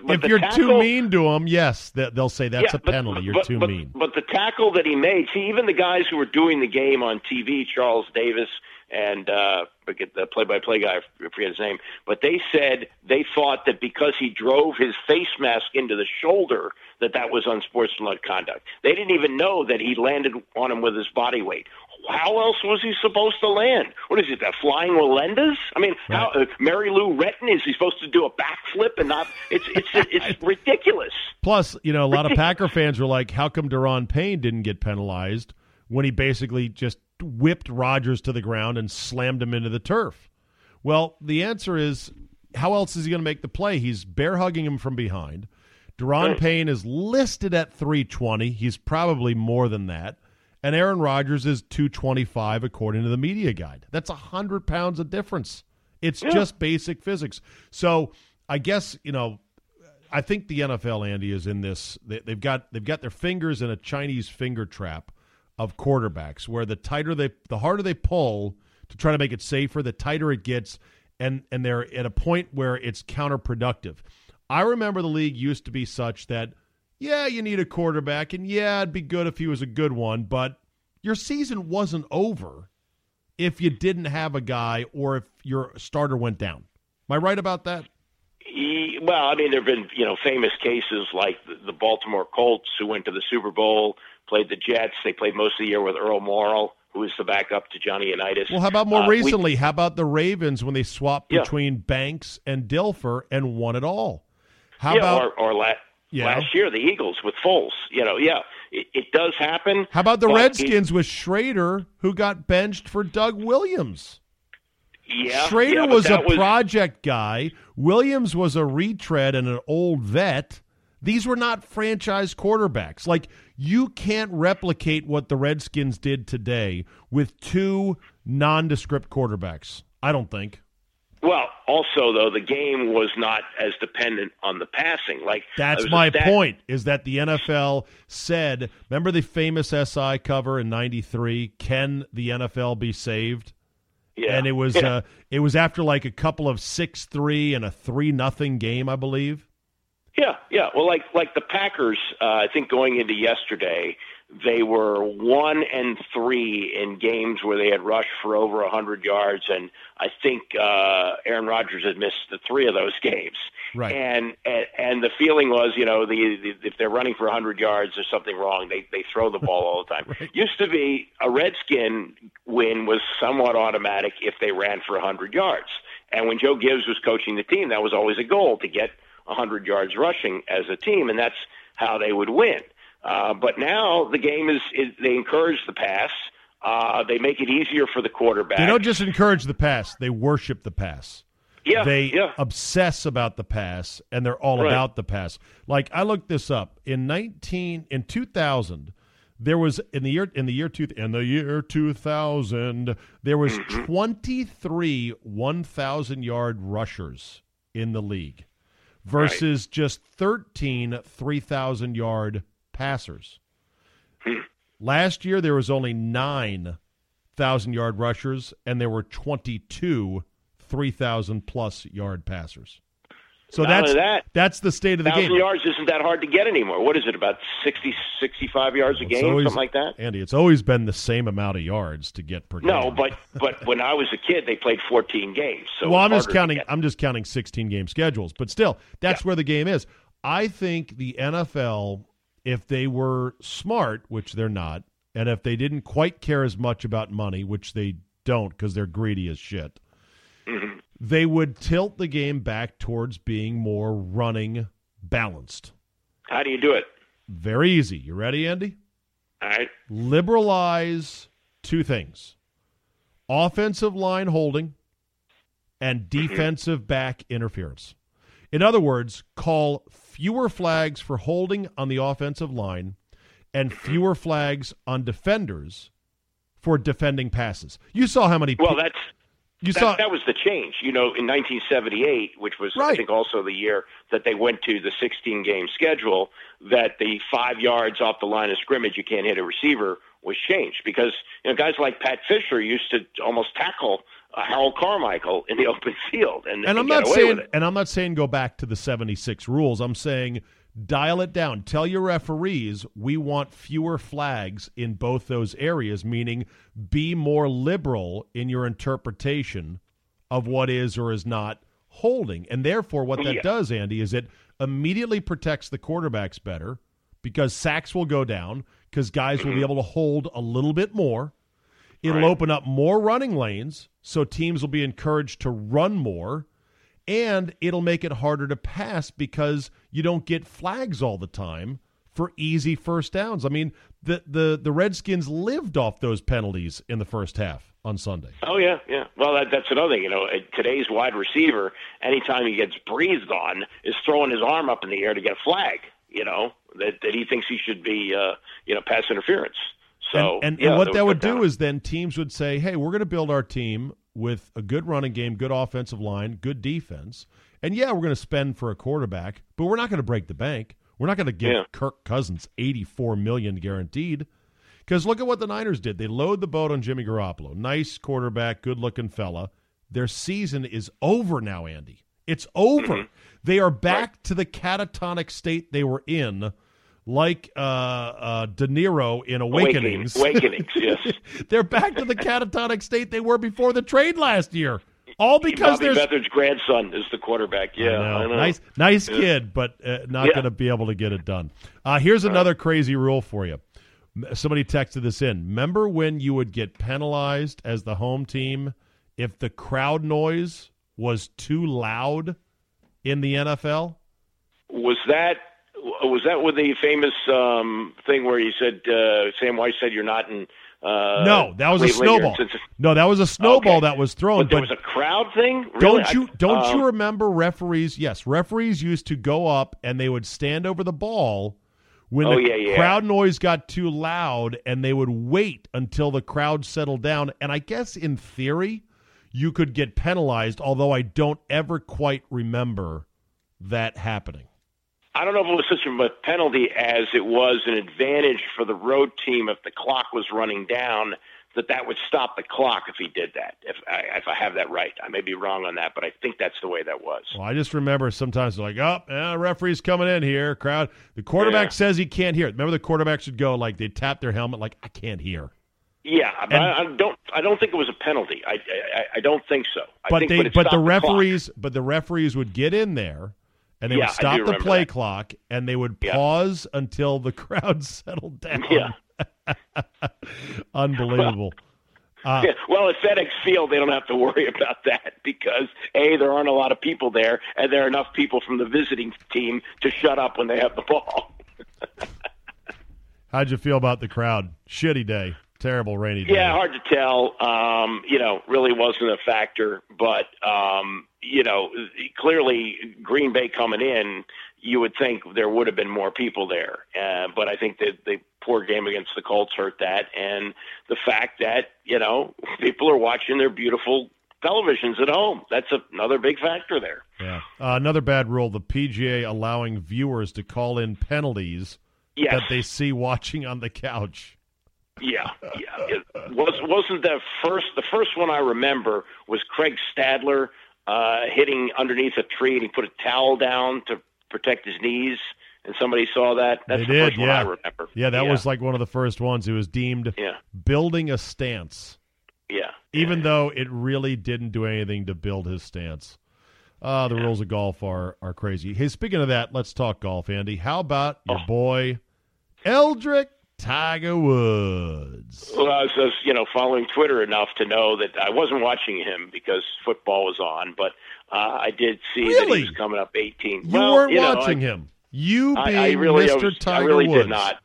if you're too mean to him, yes, they'll say that's a penalty. You're too mean. But the tackle that he made, see, even the guys who were doing the game on TV, Charles Davis and the play-by-play guy, I forget his name, but they said they thought that because he drove his face mask into the shoulder, that was unsportsmanlike conduct. They didn't even know that he landed on him with his body weight. How else was he supposed to land? What is it, that flying Melendez? I mean, right. How, Mary Lou Retton, is he supposed to do a backflip and not? It's ridiculous. Plus, a lot of Packer fans were like, how come Deron Payne didn't get penalized when he basically just whipped Rodgers to the ground and slammed him into the turf? Well, the answer is, how else is he going to make the play? He's bear-hugging him from behind. Deron Payne is listed at 320. He's probably more than that. And Aaron Rodgers is 225, according to the media guide. That's 100 pounds of difference. It's just basic physics. So I guess, I think the NFL, Andy, is in this. They've got their fingers in a Chinese finger trap of quarterbacks, where the harder they pull to try to make it safer, the tighter it gets, and they're at a point where it's counterproductive. I remember the league used to be such that, you need a quarterback, and it'd be good if he was a good one, but your season wasn't over if you didn't have a guy or if your starter went down. Am I right about that? Well, I mean, there have been, you know, famous cases like the Baltimore Colts, who went to the Super Bowl, played the Jets. They played most of the year with Earl Morrill, who is the backup to Johnny Unitas. Well, how about more recently? How about the Ravens when they swapped between Banks and Dilfer and won it all? How about last year, the Eagles with Foles? You know, it does happen. How about the Redskins with Schrader, who got benched for Doug Williams? Yeah, Schrader was a project guy. Williams was a retread and an old vet. These were not franchise quarterbacks. Like, you can't replicate what the Redskins did today with two nondescript quarterbacks, I don't think. Well, also, though, the game was not as dependent on the passing. Like, that's my point, is that the NFL said, remember the famous SI cover in 93, can the NFL be saved? Yeah. And it was after like a couple of 6-3 and a 3-0 game, I believe. Yeah. Well, like the Packers, I think going into yesterday, they were 1-3 in games where they had rushed for over 100 yards, and I think Aaron Rodgers had missed the 3 of those games. Right. And the feeling was, you know, if they're running for 100 yards, there's something wrong. They throw the ball all the time. Right. Used to be a Redskin win was somewhat automatic if they ran for 100 yards. And when Joe Gibbs was coaching the team, that was always a goal, to get 100 yards rushing as a team, and that's how they would win. But now the game is they encourage the pass. They make it easier for the quarterback. They don't just encourage the pass. They worship the pass. Yeah, they obsess about the pass, and they're all about the pass. Like, I looked this up in 2000. There was in the year 2000. There was 23 1,000-yard rushers in the league versus just 13 3,000-yard passers. Last year there was only 9 1,000-yard rushers, and there were 22 3,000-plus-yard passers. So that's the state of the game. 1,000 yards isn't that hard to get anymore. What is it, about 60, 65 yards a game, something like that? Andy, it's always been the same amount of yards to get per game. No, but when I was a kid, they played 14 games. So I'm just counting 16-game schedules. But still, that's where the game is. I think the NFL, if they were smart, which they're not, and if they didn't quite care as much about money, which they don't because they're greedy as shit, they would tilt the game back towards being more running balanced. How do you do it? Very easy. You ready, Andy? All right. Liberalize two things: offensive line holding and defensive back interference. In other words, call fewer flags for holding on the offensive line and fewer flags on defenders for defending passes. You saw how many that was the change, you know, in 1978, which was, I think, also the year that they went to the 16-game schedule, that the 5 yards off the line of scrimmage, you can't hit a receiver, was changed. Because, you know, guys like Pat Fisher used to almost tackle Harold Carmichael in the open field. And I'm not saying go back to the 76 rules. I'm saying dial it down. Tell your referees we want fewer flags in both those areas, meaning be more liberal in your interpretation of what is or is not holding. And therefore what that does, Andy, is it immediately protects the quarterbacks better because sacks will go down because guys will be able to hold a little bit more. It'll open up more running lanes so teams will be encouraged to run more. And it'll make it harder to pass because you don't get flags all the time for easy first downs. I mean, the Redskins lived off those penalties in the first half on Sunday. Oh, yeah. Well, that's another thing. You know, today's wide receiver, anytime he gets breathed on, is throwing his arm up in the air to get a flag, you know, that he thinks he should be, you know, pass interference. So, and what that would do is then teams would say, hey, we're going to build our team with a good running game, good offensive line, good defense. And, yeah, we're going to spend for a quarterback, but we're not going to break the bank. We're not going to give Kirk Cousins $84 million guaranteed. Because look at what the Niners did. They load the boat on Jimmy Garoppolo. Nice quarterback, good-looking fella. Their season is over now, Andy. It's over. They are back to the catatonic state they were in like De Niro in Awakenings. Awakenings, yes. They're back to the catatonic state they were before the trade last year. All because there's Bobby Bethard's grandson is the quarterback. Yeah, I know. Nice kid, but not going to be able to get it done. Here's another crazy rule for you. Somebody texted this in. Remember when you would get penalized as the home team if the crowd noise was too loud in the NFL? Was that with the famous thing where he said Sam Weiss said you're not in? No, that was a snowball. No, that was a snowball that was thrown. But there was a crowd thing? Really? Don't you remember referees? Yes, referees used to go up and they would stand over the ball when the crowd noise got too loud, and they would wait until the crowd settled down. And I guess in theory you could get penalized, although I don't ever quite remember that happening. I don't know if it was such a penalty as it was an advantage for the road team if the clock was running down, that would stop the clock if he did that, if I have that right. I may be wrong on that, but I think that's the way that was. Well, I just remember sometimes like, referee's coming in here, crowd. The quarterback says he can't hear. Remember the quarterback should go like they tap their helmet like, I can't hear. Yeah, but I don't think it was a penalty. I don't think so. But the referees would get in there. And they would stop the play clock, and they would pause until the crowd settled down. Yeah. Unbelievable. Well, at FedEx Field, they don't have to worry about that because, A, there aren't a lot of people there, and there are enough people from the visiting team to shut up when they have the ball. How'd you feel about the crowd? Shitty day. Terrible rainy day. Yeah, hard to tell. Really wasn't a factor, but clearly Green Bay coming in, you would think there would have been more people there. But I think that the poor game against the Colts hurt that, and the fact that people are watching their beautiful televisions at home. That's another big factor there. Yeah, another bad rule: the PGA allowing viewers to call in penalties that they see watching on the couch. Yeah. Wasn't the first one I remember was Craig Stadler hitting underneath a tree, and he put a towel down to protect his knees, and somebody saw that. That's the first one I remember. Yeah, that was like one of the first ones. It was deemed building a stance. Yeah. Even though it really didn't do anything to build his stance. The rules of golf are crazy. Hey, speaking of that, let's talk golf, Andy. How about your boy Eldrick Tiger Woods? Well, I was just, following Twitter enough to know that I wasn't watching him because football was on, but I did see that he was coming up 18. You weren't watching him. You being Mr. Tiger Woods. I really did not.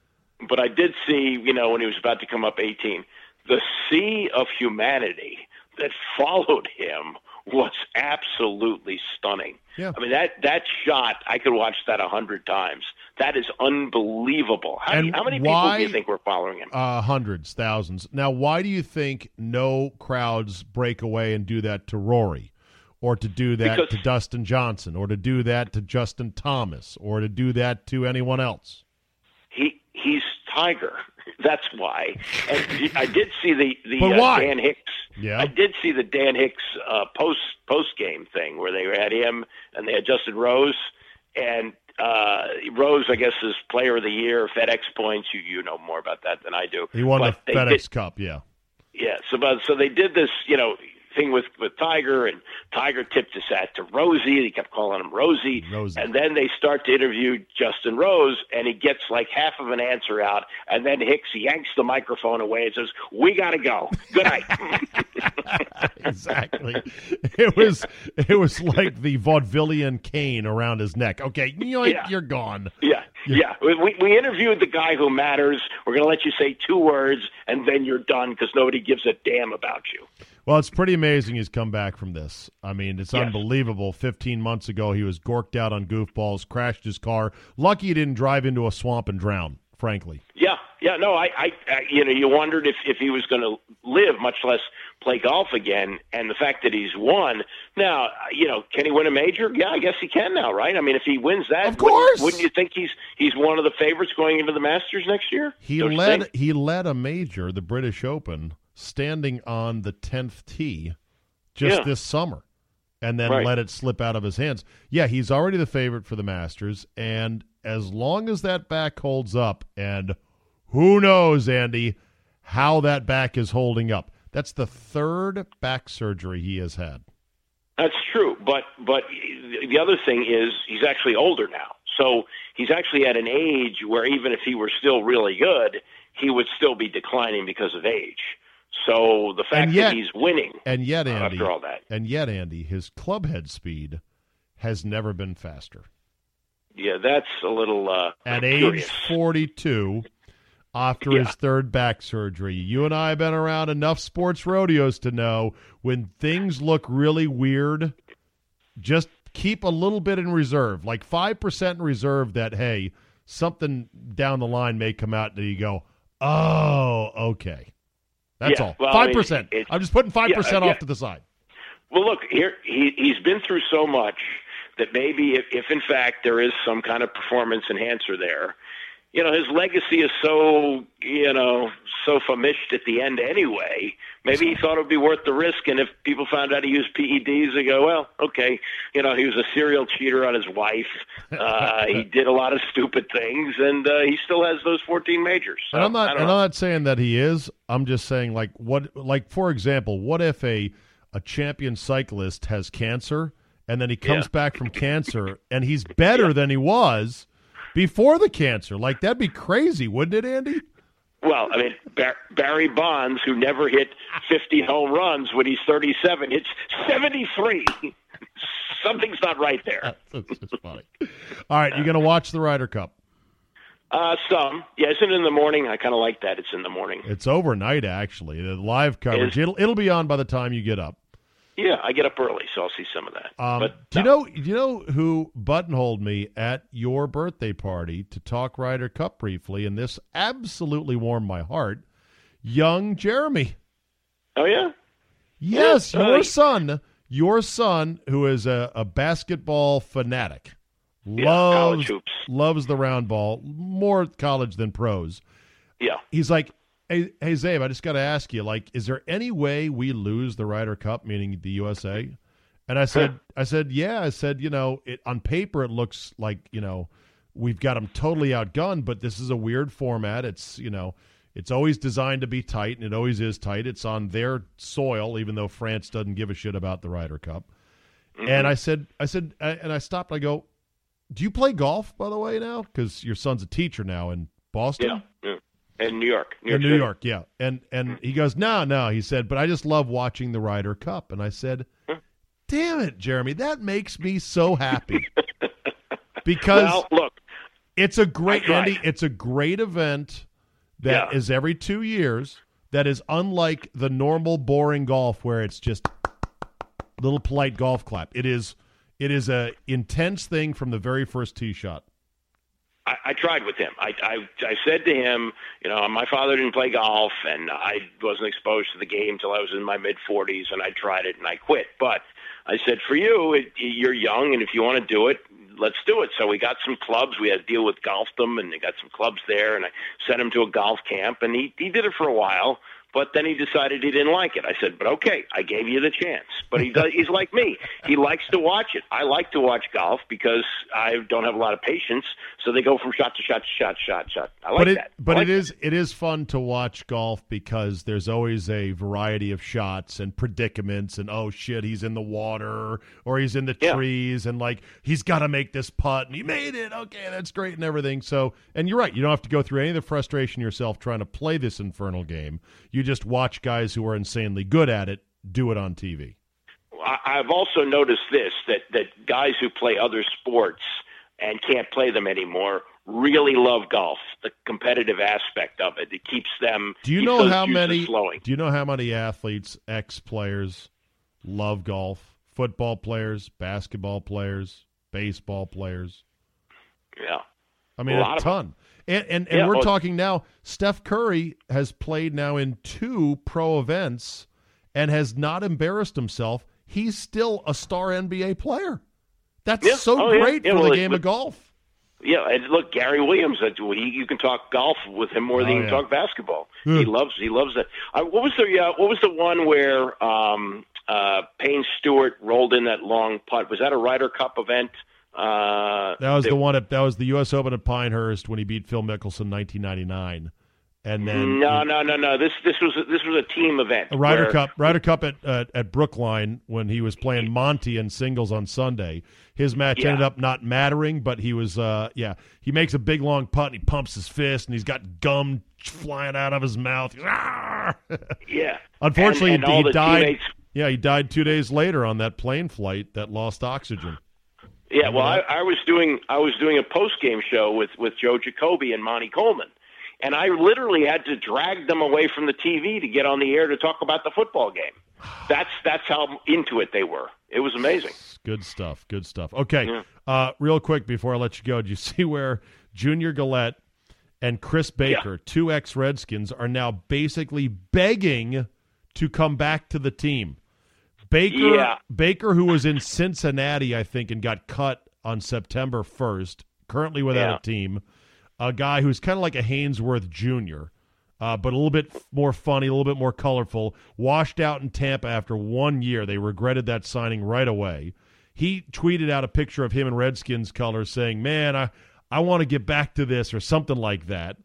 But I did see, when he was about to come up 18, the sea of humanity that followed him was absolutely stunning. Yeah. I mean, that shot, I could watch that 100 times. That is unbelievable. How many people do you think were following him? Hundreds, thousands. Now, why do you think no crowds break away and do that to Rory or to do that to Dustin Johnson or to do that to Justin Thomas or to do that to anyone else? He's Tiger. That's why. And I did see the Dan Hicks. Yeah. I did see the Dan Hicks post game thing where they had him and they had Justin Rose, and Rose, I guess, is Player of the Year, FedEx points. You know more about that than I do. He won the FedEx Cup. Yeah. Yeah. So they did this, thing with Tiger, and Tiger tipped his hat to Rosie. They kept calling him Rosie. And then they start to interview Justin Rose, and he gets like half of an answer out, and then Hicks yanks the microphone away and says, "We gotta go. Good night." Exactly. It was like the vaudevillian cane around his neck. Okay, you're gone. Yeah. Yeah. We interviewed the guy who matters. We're going to let you say 2 words, and then you're done because nobody gives a damn about you. Well, it's pretty amazing he's come back from this. I mean, it's unbelievable. 15 months ago, he was gorked out on goofballs, crashed his car. Lucky he didn't drive into a swamp and drown, frankly. Yeah. Yeah, no, you wondered if he was going to live, much less play golf again, and the fact that he's won. Now, can he win a major? Yeah, I guess he can now, right? I mean, if he wins that, of course. Wouldn't you think he's one of the favorites going into the Masters next year? He led a major, the British Open, standing on the 10th tee this summer, and then let it slip out of his hands. Yeah, he's already the favorite for the Masters, and as long as that back holds up, and who knows, Andy, how that back is holding up. That's the third back surgery he has had. That's true, but the other thing is he's actually older now. So he's actually at an age where even if he were still really good, he would still be declining because of age. So the fact that he's winning after all that. And yet, Andy, his club head speed has never been faster. Yeah, that's a little At age 42, after his third back surgery, you and I have been around enough sports rodeos to know when things look really weird, just keep a little bit in reserve, like 5% in reserve that, hey, something down the line may come out that you go, oh, okay. That's all. Well, 5%. I'm just putting 5% off to the side. Well, look, here he's been through so much that maybe if in fact there is some kind of performance enhancer there, you know, his legacy is so, so famished at the end anyway. Maybe he thought it would be worth the risk, and if people found out he used PEDs, they go, well, okay. You know, he was a serial cheater on his wife. He did a lot of stupid things, and he still has those 14 majors. So, and I'm not saying that he is. I'm just saying, for example, what if a champion cyclist has cancer, and then he comes back from cancer, and he's better than he was before the cancer? Like, that'd be crazy, wouldn't it, Andy? Well, I mean, Barry Bonds, who never hit 50 home runs when he's 37, hits 73. Something's not right there. That's just funny. All right, you're going to watch the Ryder Cup? Some. Yeah, isn't it in the morning? I kind of like that. It's in the morning. It's overnight, actually. The live coverage. It'll be on by the time you get up. Yeah, I get up early, so I'll see some of that. Do you know who buttonholed me at your birthday party to talk Ryder Cup briefly, and this absolutely warmed my heart? Young Jeremy. Oh, yeah? Yes, yeah. Your son, who is a basketball fanatic, loves college hoops. Loves the round ball, more college than pros. Yeah. He's like, Hey, Zabe, I just got to ask you, like, is there any way we lose the Ryder Cup, meaning the USA? And I said, I said, on paper it looks like, we've got them totally outgunned, but this is a weird format. It's, it's always designed to be tight, and it always is tight. It's on their soil, even though France doesn't give a shit about the Ryder Cup. Mm-hmm. And I said, and I stopped, and I go, do you play golf, by the way, now? Because your son's a teacher now in Boston. Yeah. In New York, yeah. And he goes, no, he said, but I just love watching the Ryder Cup. And I said, damn it, Jeremy, that makes me so happy. Because it's a great, Andy, it's a great event that is every 2 years that is unlike the normal boring golf where it's just little polite golf clap. It is a intense thing from the very first tee shot. I tried with him. I said to him, my father didn't play golf, and I wasn't exposed to the game till I was in my mid-40s, and I tried it, and I quit. But I said, for you, you're young, and if you want to do it, let's do it. So we got some clubs. We had a deal with Golfdom, and they got some clubs there, and I sent him to a golf camp, and he did it for a while. But then he decided he didn't like it. I said, but okay, I gave you the chance. But he's like me. He likes to watch it. I like to watch golf because I don't have a lot of patience, so they go from shot to shot to shot to shot to shot. I like that. But it is fun to watch golf because there's always a variety of shots and predicaments and, oh, shit, he's in the water or he's in the trees and, he's got to make this putt and he made it. Okay, that's great and everything. So, and you're right. You don't have to go through any of the frustration yourself trying to play this infernal game. You just watch guys who are insanely good at it do it on TV. I've also noticed this, that guys who play other sports and can't play them anymore really love golf, the competitive aspect of it. It keeps them flowing. Do you know how many athletes, ex-players, love golf? Football players, basketball players, baseball players. Yeah. I mean, a ton. And we're talking now, Steph Curry has played now in 2 pro events and has not embarrassed himself. He's still a star NBA player. That's great for the game of golf. Yeah, and look, Gary Williams, you can talk golf with him more than you can talk basketball. Good. He loves that. What was the one where Payne Stewart rolled in that long putt? Was that a Ryder Cup event? That was the one. That was the U.S. Open at Pinehurst when he beat Phil Mickelson in 1999, and then no. This was a team event. A Ryder Cup at Brookline when he was playing Monty in singles on Sunday. His match ended up not mattering, but he was he makes a big long putt and he pumps his fist and he's got gum flying out of his mouth. Yeah. Unfortunately, and he died. He died 2 days later on that plane flight that lost oxygen. Yeah, well, I was doing a post-game show with Joe Jacoby and Monty Coleman, and I literally had to drag them away from the TV to get on the air to talk about the football game. That's how into it they were. It was amazing. Good stuff. Okay, real quick before I let you go, did you see where Junior Galette and Chris Baker, two ex-Redskins, are now basically begging to come back to the team? Baker, who was in Cincinnati, I think, and got cut on September 1st, currently without a team, a guy who's kind of like a Hainsworth Jr., but a little bit more funny, a little bit more colorful, washed out in Tampa after 1 year. They regretted that signing right away. He tweeted out a picture of him in Redskins colors saying, man, I want to get back to this or something like that.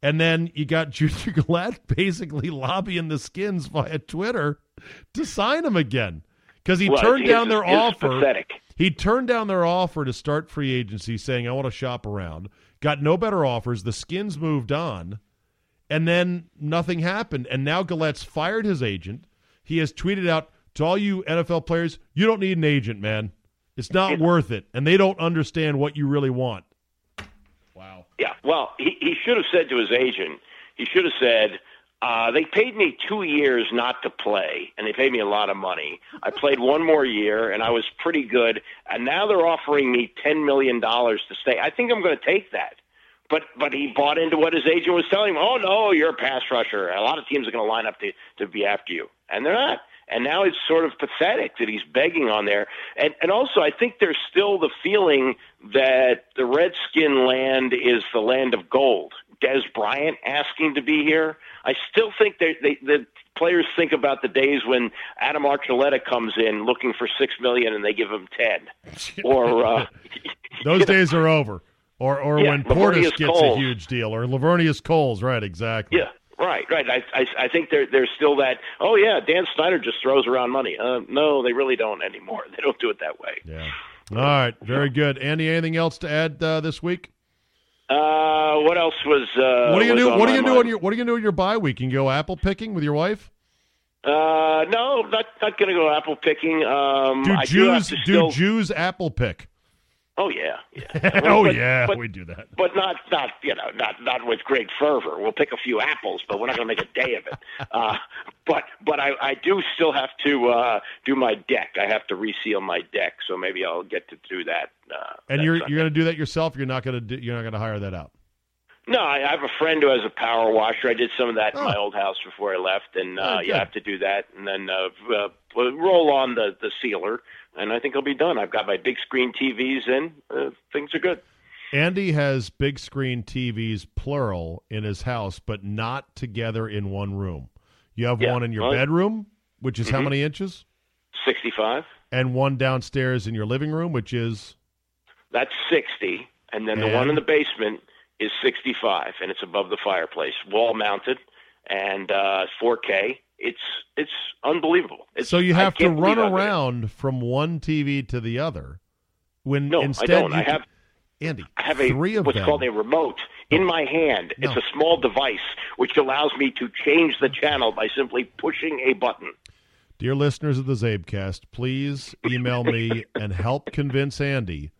And then you got Junior Galette basically lobbying the Skins via Twitter to sign him again because he turned down their offer. Pathetic. He turned down their offer to start free agency saying, I want to shop around. Got no better offers. The Skins moved on, and then nothing happened. And now Galette's fired his agent. He has tweeted out to all you NFL players, you don't need an agent, man. It's not worth it. And they don't understand what you really want. Wow. Yeah, well, he should have said to his agent, they paid me 2 years not to play, and they paid me a lot of money. I played one more year, and I was pretty good, and now they're offering me $10 million to stay. I think I'm going to take that. But he bought into what his agent was telling him. Oh, no, you're a pass rusher. A lot of teams are going to line up to be after you, and they're not. And now it's sort of pathetic that he's begging on there. And also, I think there's still the feeling that the Redskin land is the land of gold. Des Bryant asking to be here. I still think the players think about the days when Adam Archuleta comes in looking for $6 million and they give him 10. Or those days are over. Or when Portis gets a huge deal, or Lavernius Coles, right? Exactly. Yeah. Right. I think there's still that. Oh yeah, Dan Snyder just throws around money. No, they really don't anymore. They don't do it that way. Yeah. All right. Very good, Andy. Anything else to add this week? What else was? What are you doing your bye week? You can go apple picking with your wife? No, not going to go apple picking. Do Jews apple pick? Oh yeah. But we do that, but not with great fervor. We'll pick a few apples, but we're not going to make a day of it. But I do still have to do my deck. I have to reseal my deck, so maybe I'll get to do that. And that you're going to do that yourself? You're not going to hire that out? No, I have a friend who has a power washer. I did some of that in my old house before I left, and I have to do that, and then roll on the sealer. And I think I'll be done. I've got my big screen TVs in. Things are good. Andy has big screen TVs, plural, in his house, but not together in one room. You have one in your bedroom, which is how many inches? 65. And one downstairs in your living room, which is? That's 60. And then the one in the basement is 65, and it's above the fireplace, wall-mounted, and 4K. It's unbelievable. So you have to run around from one TV to the other. I have what's called a remote in my hand. No. It's a small device which allows me to change the channel by simply pushing a button. Dear listeners of the Zabecast, please email me and help convince Andy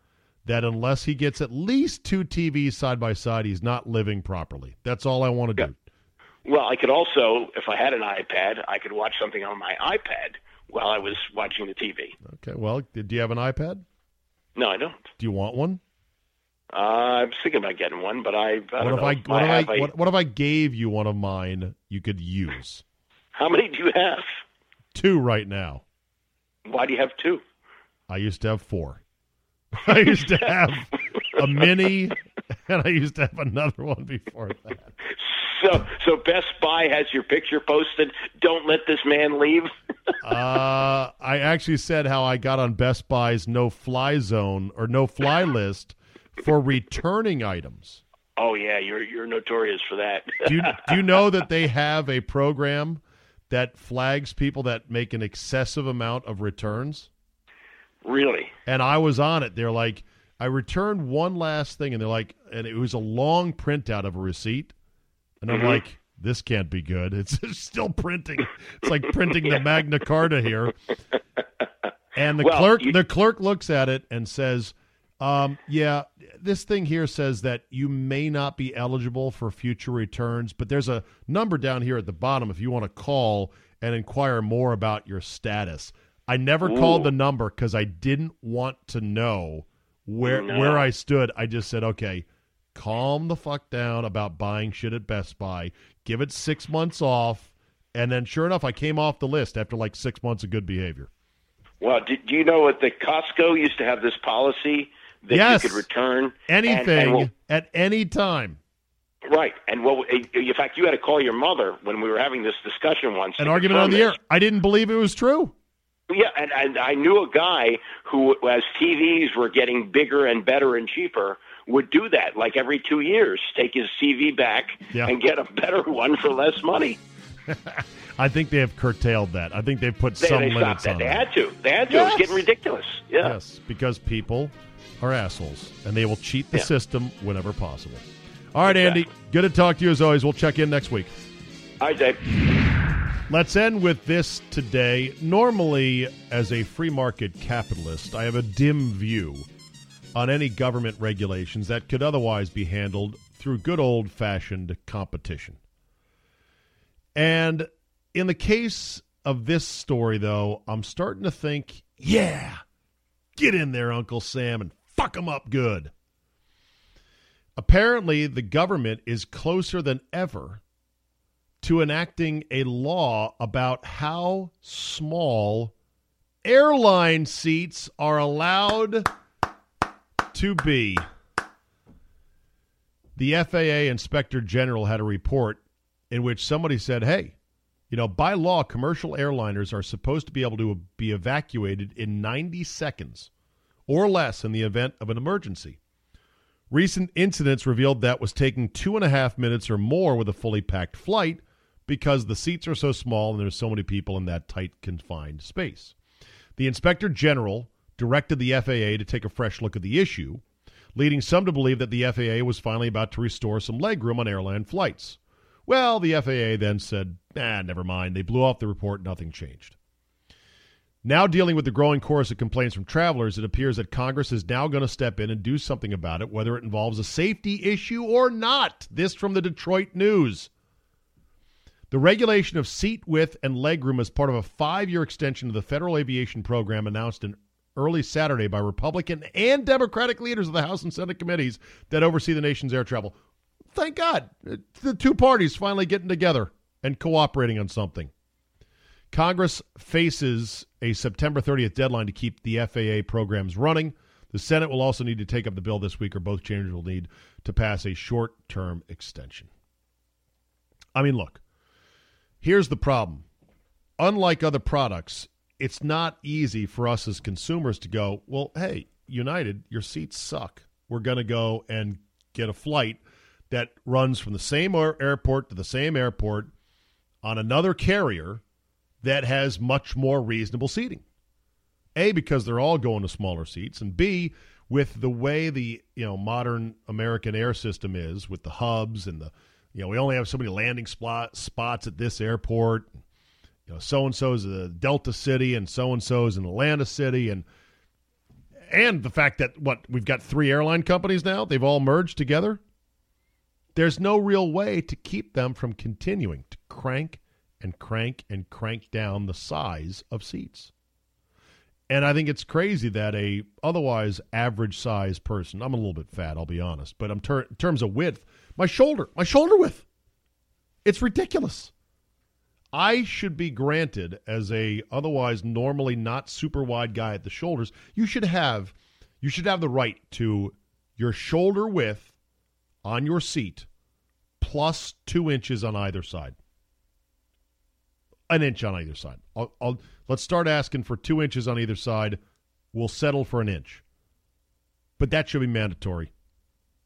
that unless he gets at least two TVs side by side, he's not living properly. That's all I want to do. Well, I could also, if I had an iPad, I could watch something on my iPad while I was watching the TV. Okay, well, do you have an iPad? No, I don't. Do you want one? I was thinking about getting one, but what if I gave you one of mine you could use? How many do you have? Two right now. Why do you have two? I used to have four. I used to have a mini, and I used to have another one before that. So Best Buy has your picture posted. Don't let this man leave. I actually said how I got on Best Buy's no-fly zone or no-fly list for returning items. Oh yeah, you're notorious for that. Do you know that they have a program that flags people that make an excessive amount of returns? Really? And I was on it. They're like, I returned one last thing, and they're like, and it was a long printout of a receipt, and I'm like, this can't be good. It's still printing. It's like printing the Magna Carta here. And the clerk looks at it and says, this thing here says that you may not be eligible for future returns, but there's a number down here at the bottom if you want to call and inquire more about your status. I never called the number because I didn't want to know where I stood. I just said, okay, calm the fuck down about buying shit at Best Buy. Give it 6 months off. And then sure enough, I came off the list after like 6 months of good behavior. Well, do you know at the Costco used to have this policy? That you could return anything at any time. Right. And in fact, you had to call your mother when we were having this discussion once. An argument on the air. I didn't believe it was true. Yeah, and I knew a guy who, as TVs were getting bigger and better and cheaper, would do that, like every 2 years, take his TV back and get a better one for less money. I think they have curtailed that. I think they've put some limits on that. They had to. Yes. It was getting ridiculous. Yeah. Yes, because people are assholes, and they will cheat the system whenever possible. All right, Andy, good to talk to you as always. We'll check in next week. All right, Dave. Let's end with this today. Normally, as a free market capitalist, I have a dim view on any government regulations that could otherwise be handled through good old-fashioned competition. And in the case of this story, though, I'm starting to think, get in there, Uncle Sam, and fuck them up good. Apparently, the government is closer than ever to enacting a law about how small airline seats are allowed to be. The FAA Inspector General had a report in which somebody said, hey, by law, commercial airliners are supposed to be able to be evacuated in 90 seconds or less in the event of an emergency. Recent incidents revealed that was taking 2.5 minutes or more with a fully packed flight because the seats are so small and there's so many people in that tight, confined space. The Inspector General directed the FAA to take a fresh look at the issue, leading some to believe that the FAA was finally about to restore some legroom on airline flights. Well, the FAA then said, never mind. They blew off the report. Nothing changed. Now dealing with the growing chorus of complaints from travelers, it appears that Congress is now going to step in and do something about it, whether it involves a safety issue or not. This from the Detroit News. The regulation of seat width and legroom is part of a 5-year extension of the federal aviation program announced in early Saturday by Republican and Democratic leaders of the House and Senate committees that oversee the nation's air travel. Thank God. The two parties finally getting together and cooperating on something. Congress faces a September 30th deadline to keep the FAA programs running. The Senate will also need to take up the bill this week, or both chambers will need to pass a short-term extension. I mean, look, here's the problem. Unlike other products, it's not easy for us as consumers to go, well, hey, United, your seats suck. We're going to go and get a flight that runs from the same airport to the same airport on another carrier that has much more reasonable seating. A, because they're all going to smaller seats, and B, with the way the modern American air system is, with the hubs and the we only have so many landing spots at this airport. So and so's in Delta City, and so and so's in Atlanta City, and the fact that we've got 3 airline companies now, they've all merged together. There's no real way to keep them from continuing to crank and crank and crank down the size of seats. And I think it's crazy that a otherwise average size person, I'm a little bit fat, I'll be honest, but in terms of width, my shoulder width, it's ridiculous. I should be granted, as a otherwise normally not super wide guy at the shoulders, you should have the right to your shoulder width on your seat, plus 2 inches on either side. an inch on either side. Let's start asking for 2 inches on either side. We'll settle for an inch. But that should be mandatory.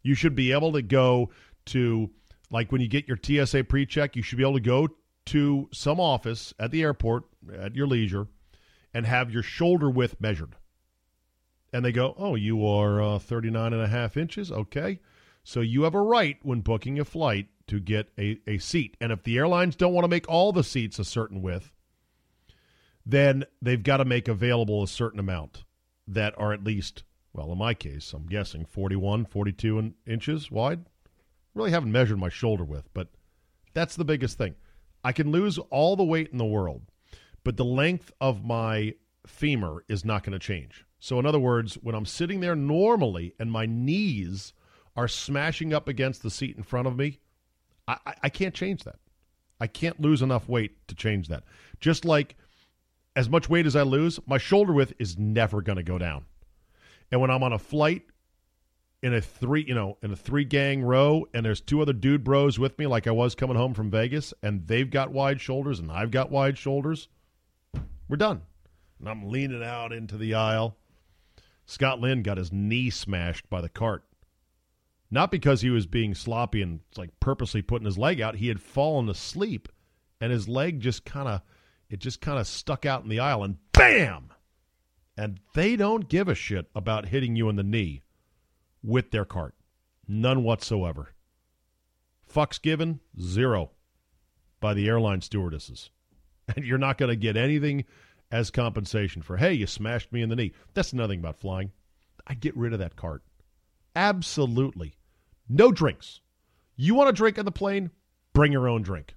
You should be able to go to, like when you get your TSA pre-check, you should be able to go to some office at the airport at your leisure and have your shoulder width measured. And they go, oh, you are 39 and a half inches? Okay. So you have a right when booking a flight to get a seat. And if the airlines don't want to make all the seats a certain width, then they've got to make available a certain amount that are at least, well, in my case, I'm guessing 41, 42 inches wide. Really haven't measured my shoulder width, but that's the biggest thing. I can lose all the weight in the world, but the length of my femur is not going to change. So in other words, when I'm sitting there normally and my knees are smashing up against the seat in front of me, I can't change that. I can't lose enough weight to change that. Just like as much weight as I lose, my shoulder width is never going to go down. And when I'm on a flight in a three-gang row and there's two other dude bros with me like I was coming home from Vegas and they've got wide shoulders and I've got wide shoulders, we're done. And I'm leaning out into the aisle. Scott Lynn got his knee smashed by the cart. Not because he was being sloppy and like purposely putting his leg out. He had fallen asleep, and his leg just kind of stuck out in the aisle, and bam! And they don't give a shit about hitting you in the knee with their cart. None whatsoever. Fucks given, zero by the airline stewardesses. And you're not going to get anything as compensation for, hey, you smashed me in the knee. That's nothing about flying. I get rid of that cart. Absolutely. No drinks. You want a drink on the plane? Bring your own drink.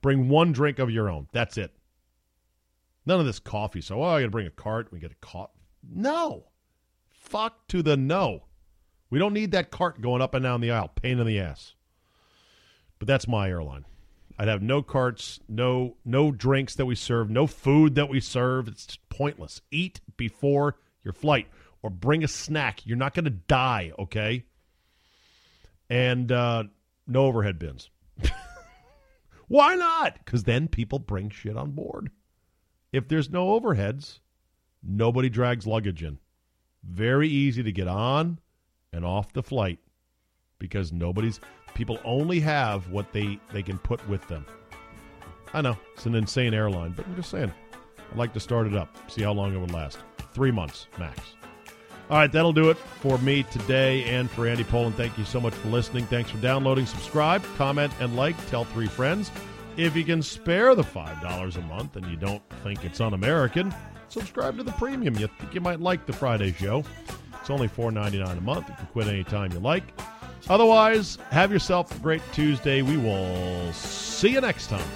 Bring one drink of your own. That's it. None of this coffee. So, I got to bring a cart. We get a cart. No. Fuck to the no. We don't need that cart going up and down the aisle. Pain in the ass. But that's my airline. I'd have no carts, no drinks that we serve, no food that we serve. It's just pointless. Eat before your flight or bring a snack. You're not going to die, okay? And no overhead bins. Why not? Because then people bring shit on board. If there's no overheads, nobody drags luggage in. Very easy to get on and off the flight because people only have what they can put with them. I know, it's an insane airline, but I'm just saying. I'd like to start it up, see how long it would last. 3 months, max. All right, that'll do it for me today and for Andy Pollin. Thank you so much for listening. Thanks for downloading. Subscribe, comment, and like. Tell 3 friends. If you can spare the $5 a month and you don't think it's un-American, subscribe to the premium. You think you might like the Friday show. It's only $4.99 a month. You can quit anytime you like. Otherwise, have yourself a great Tuesday. We will see you next time.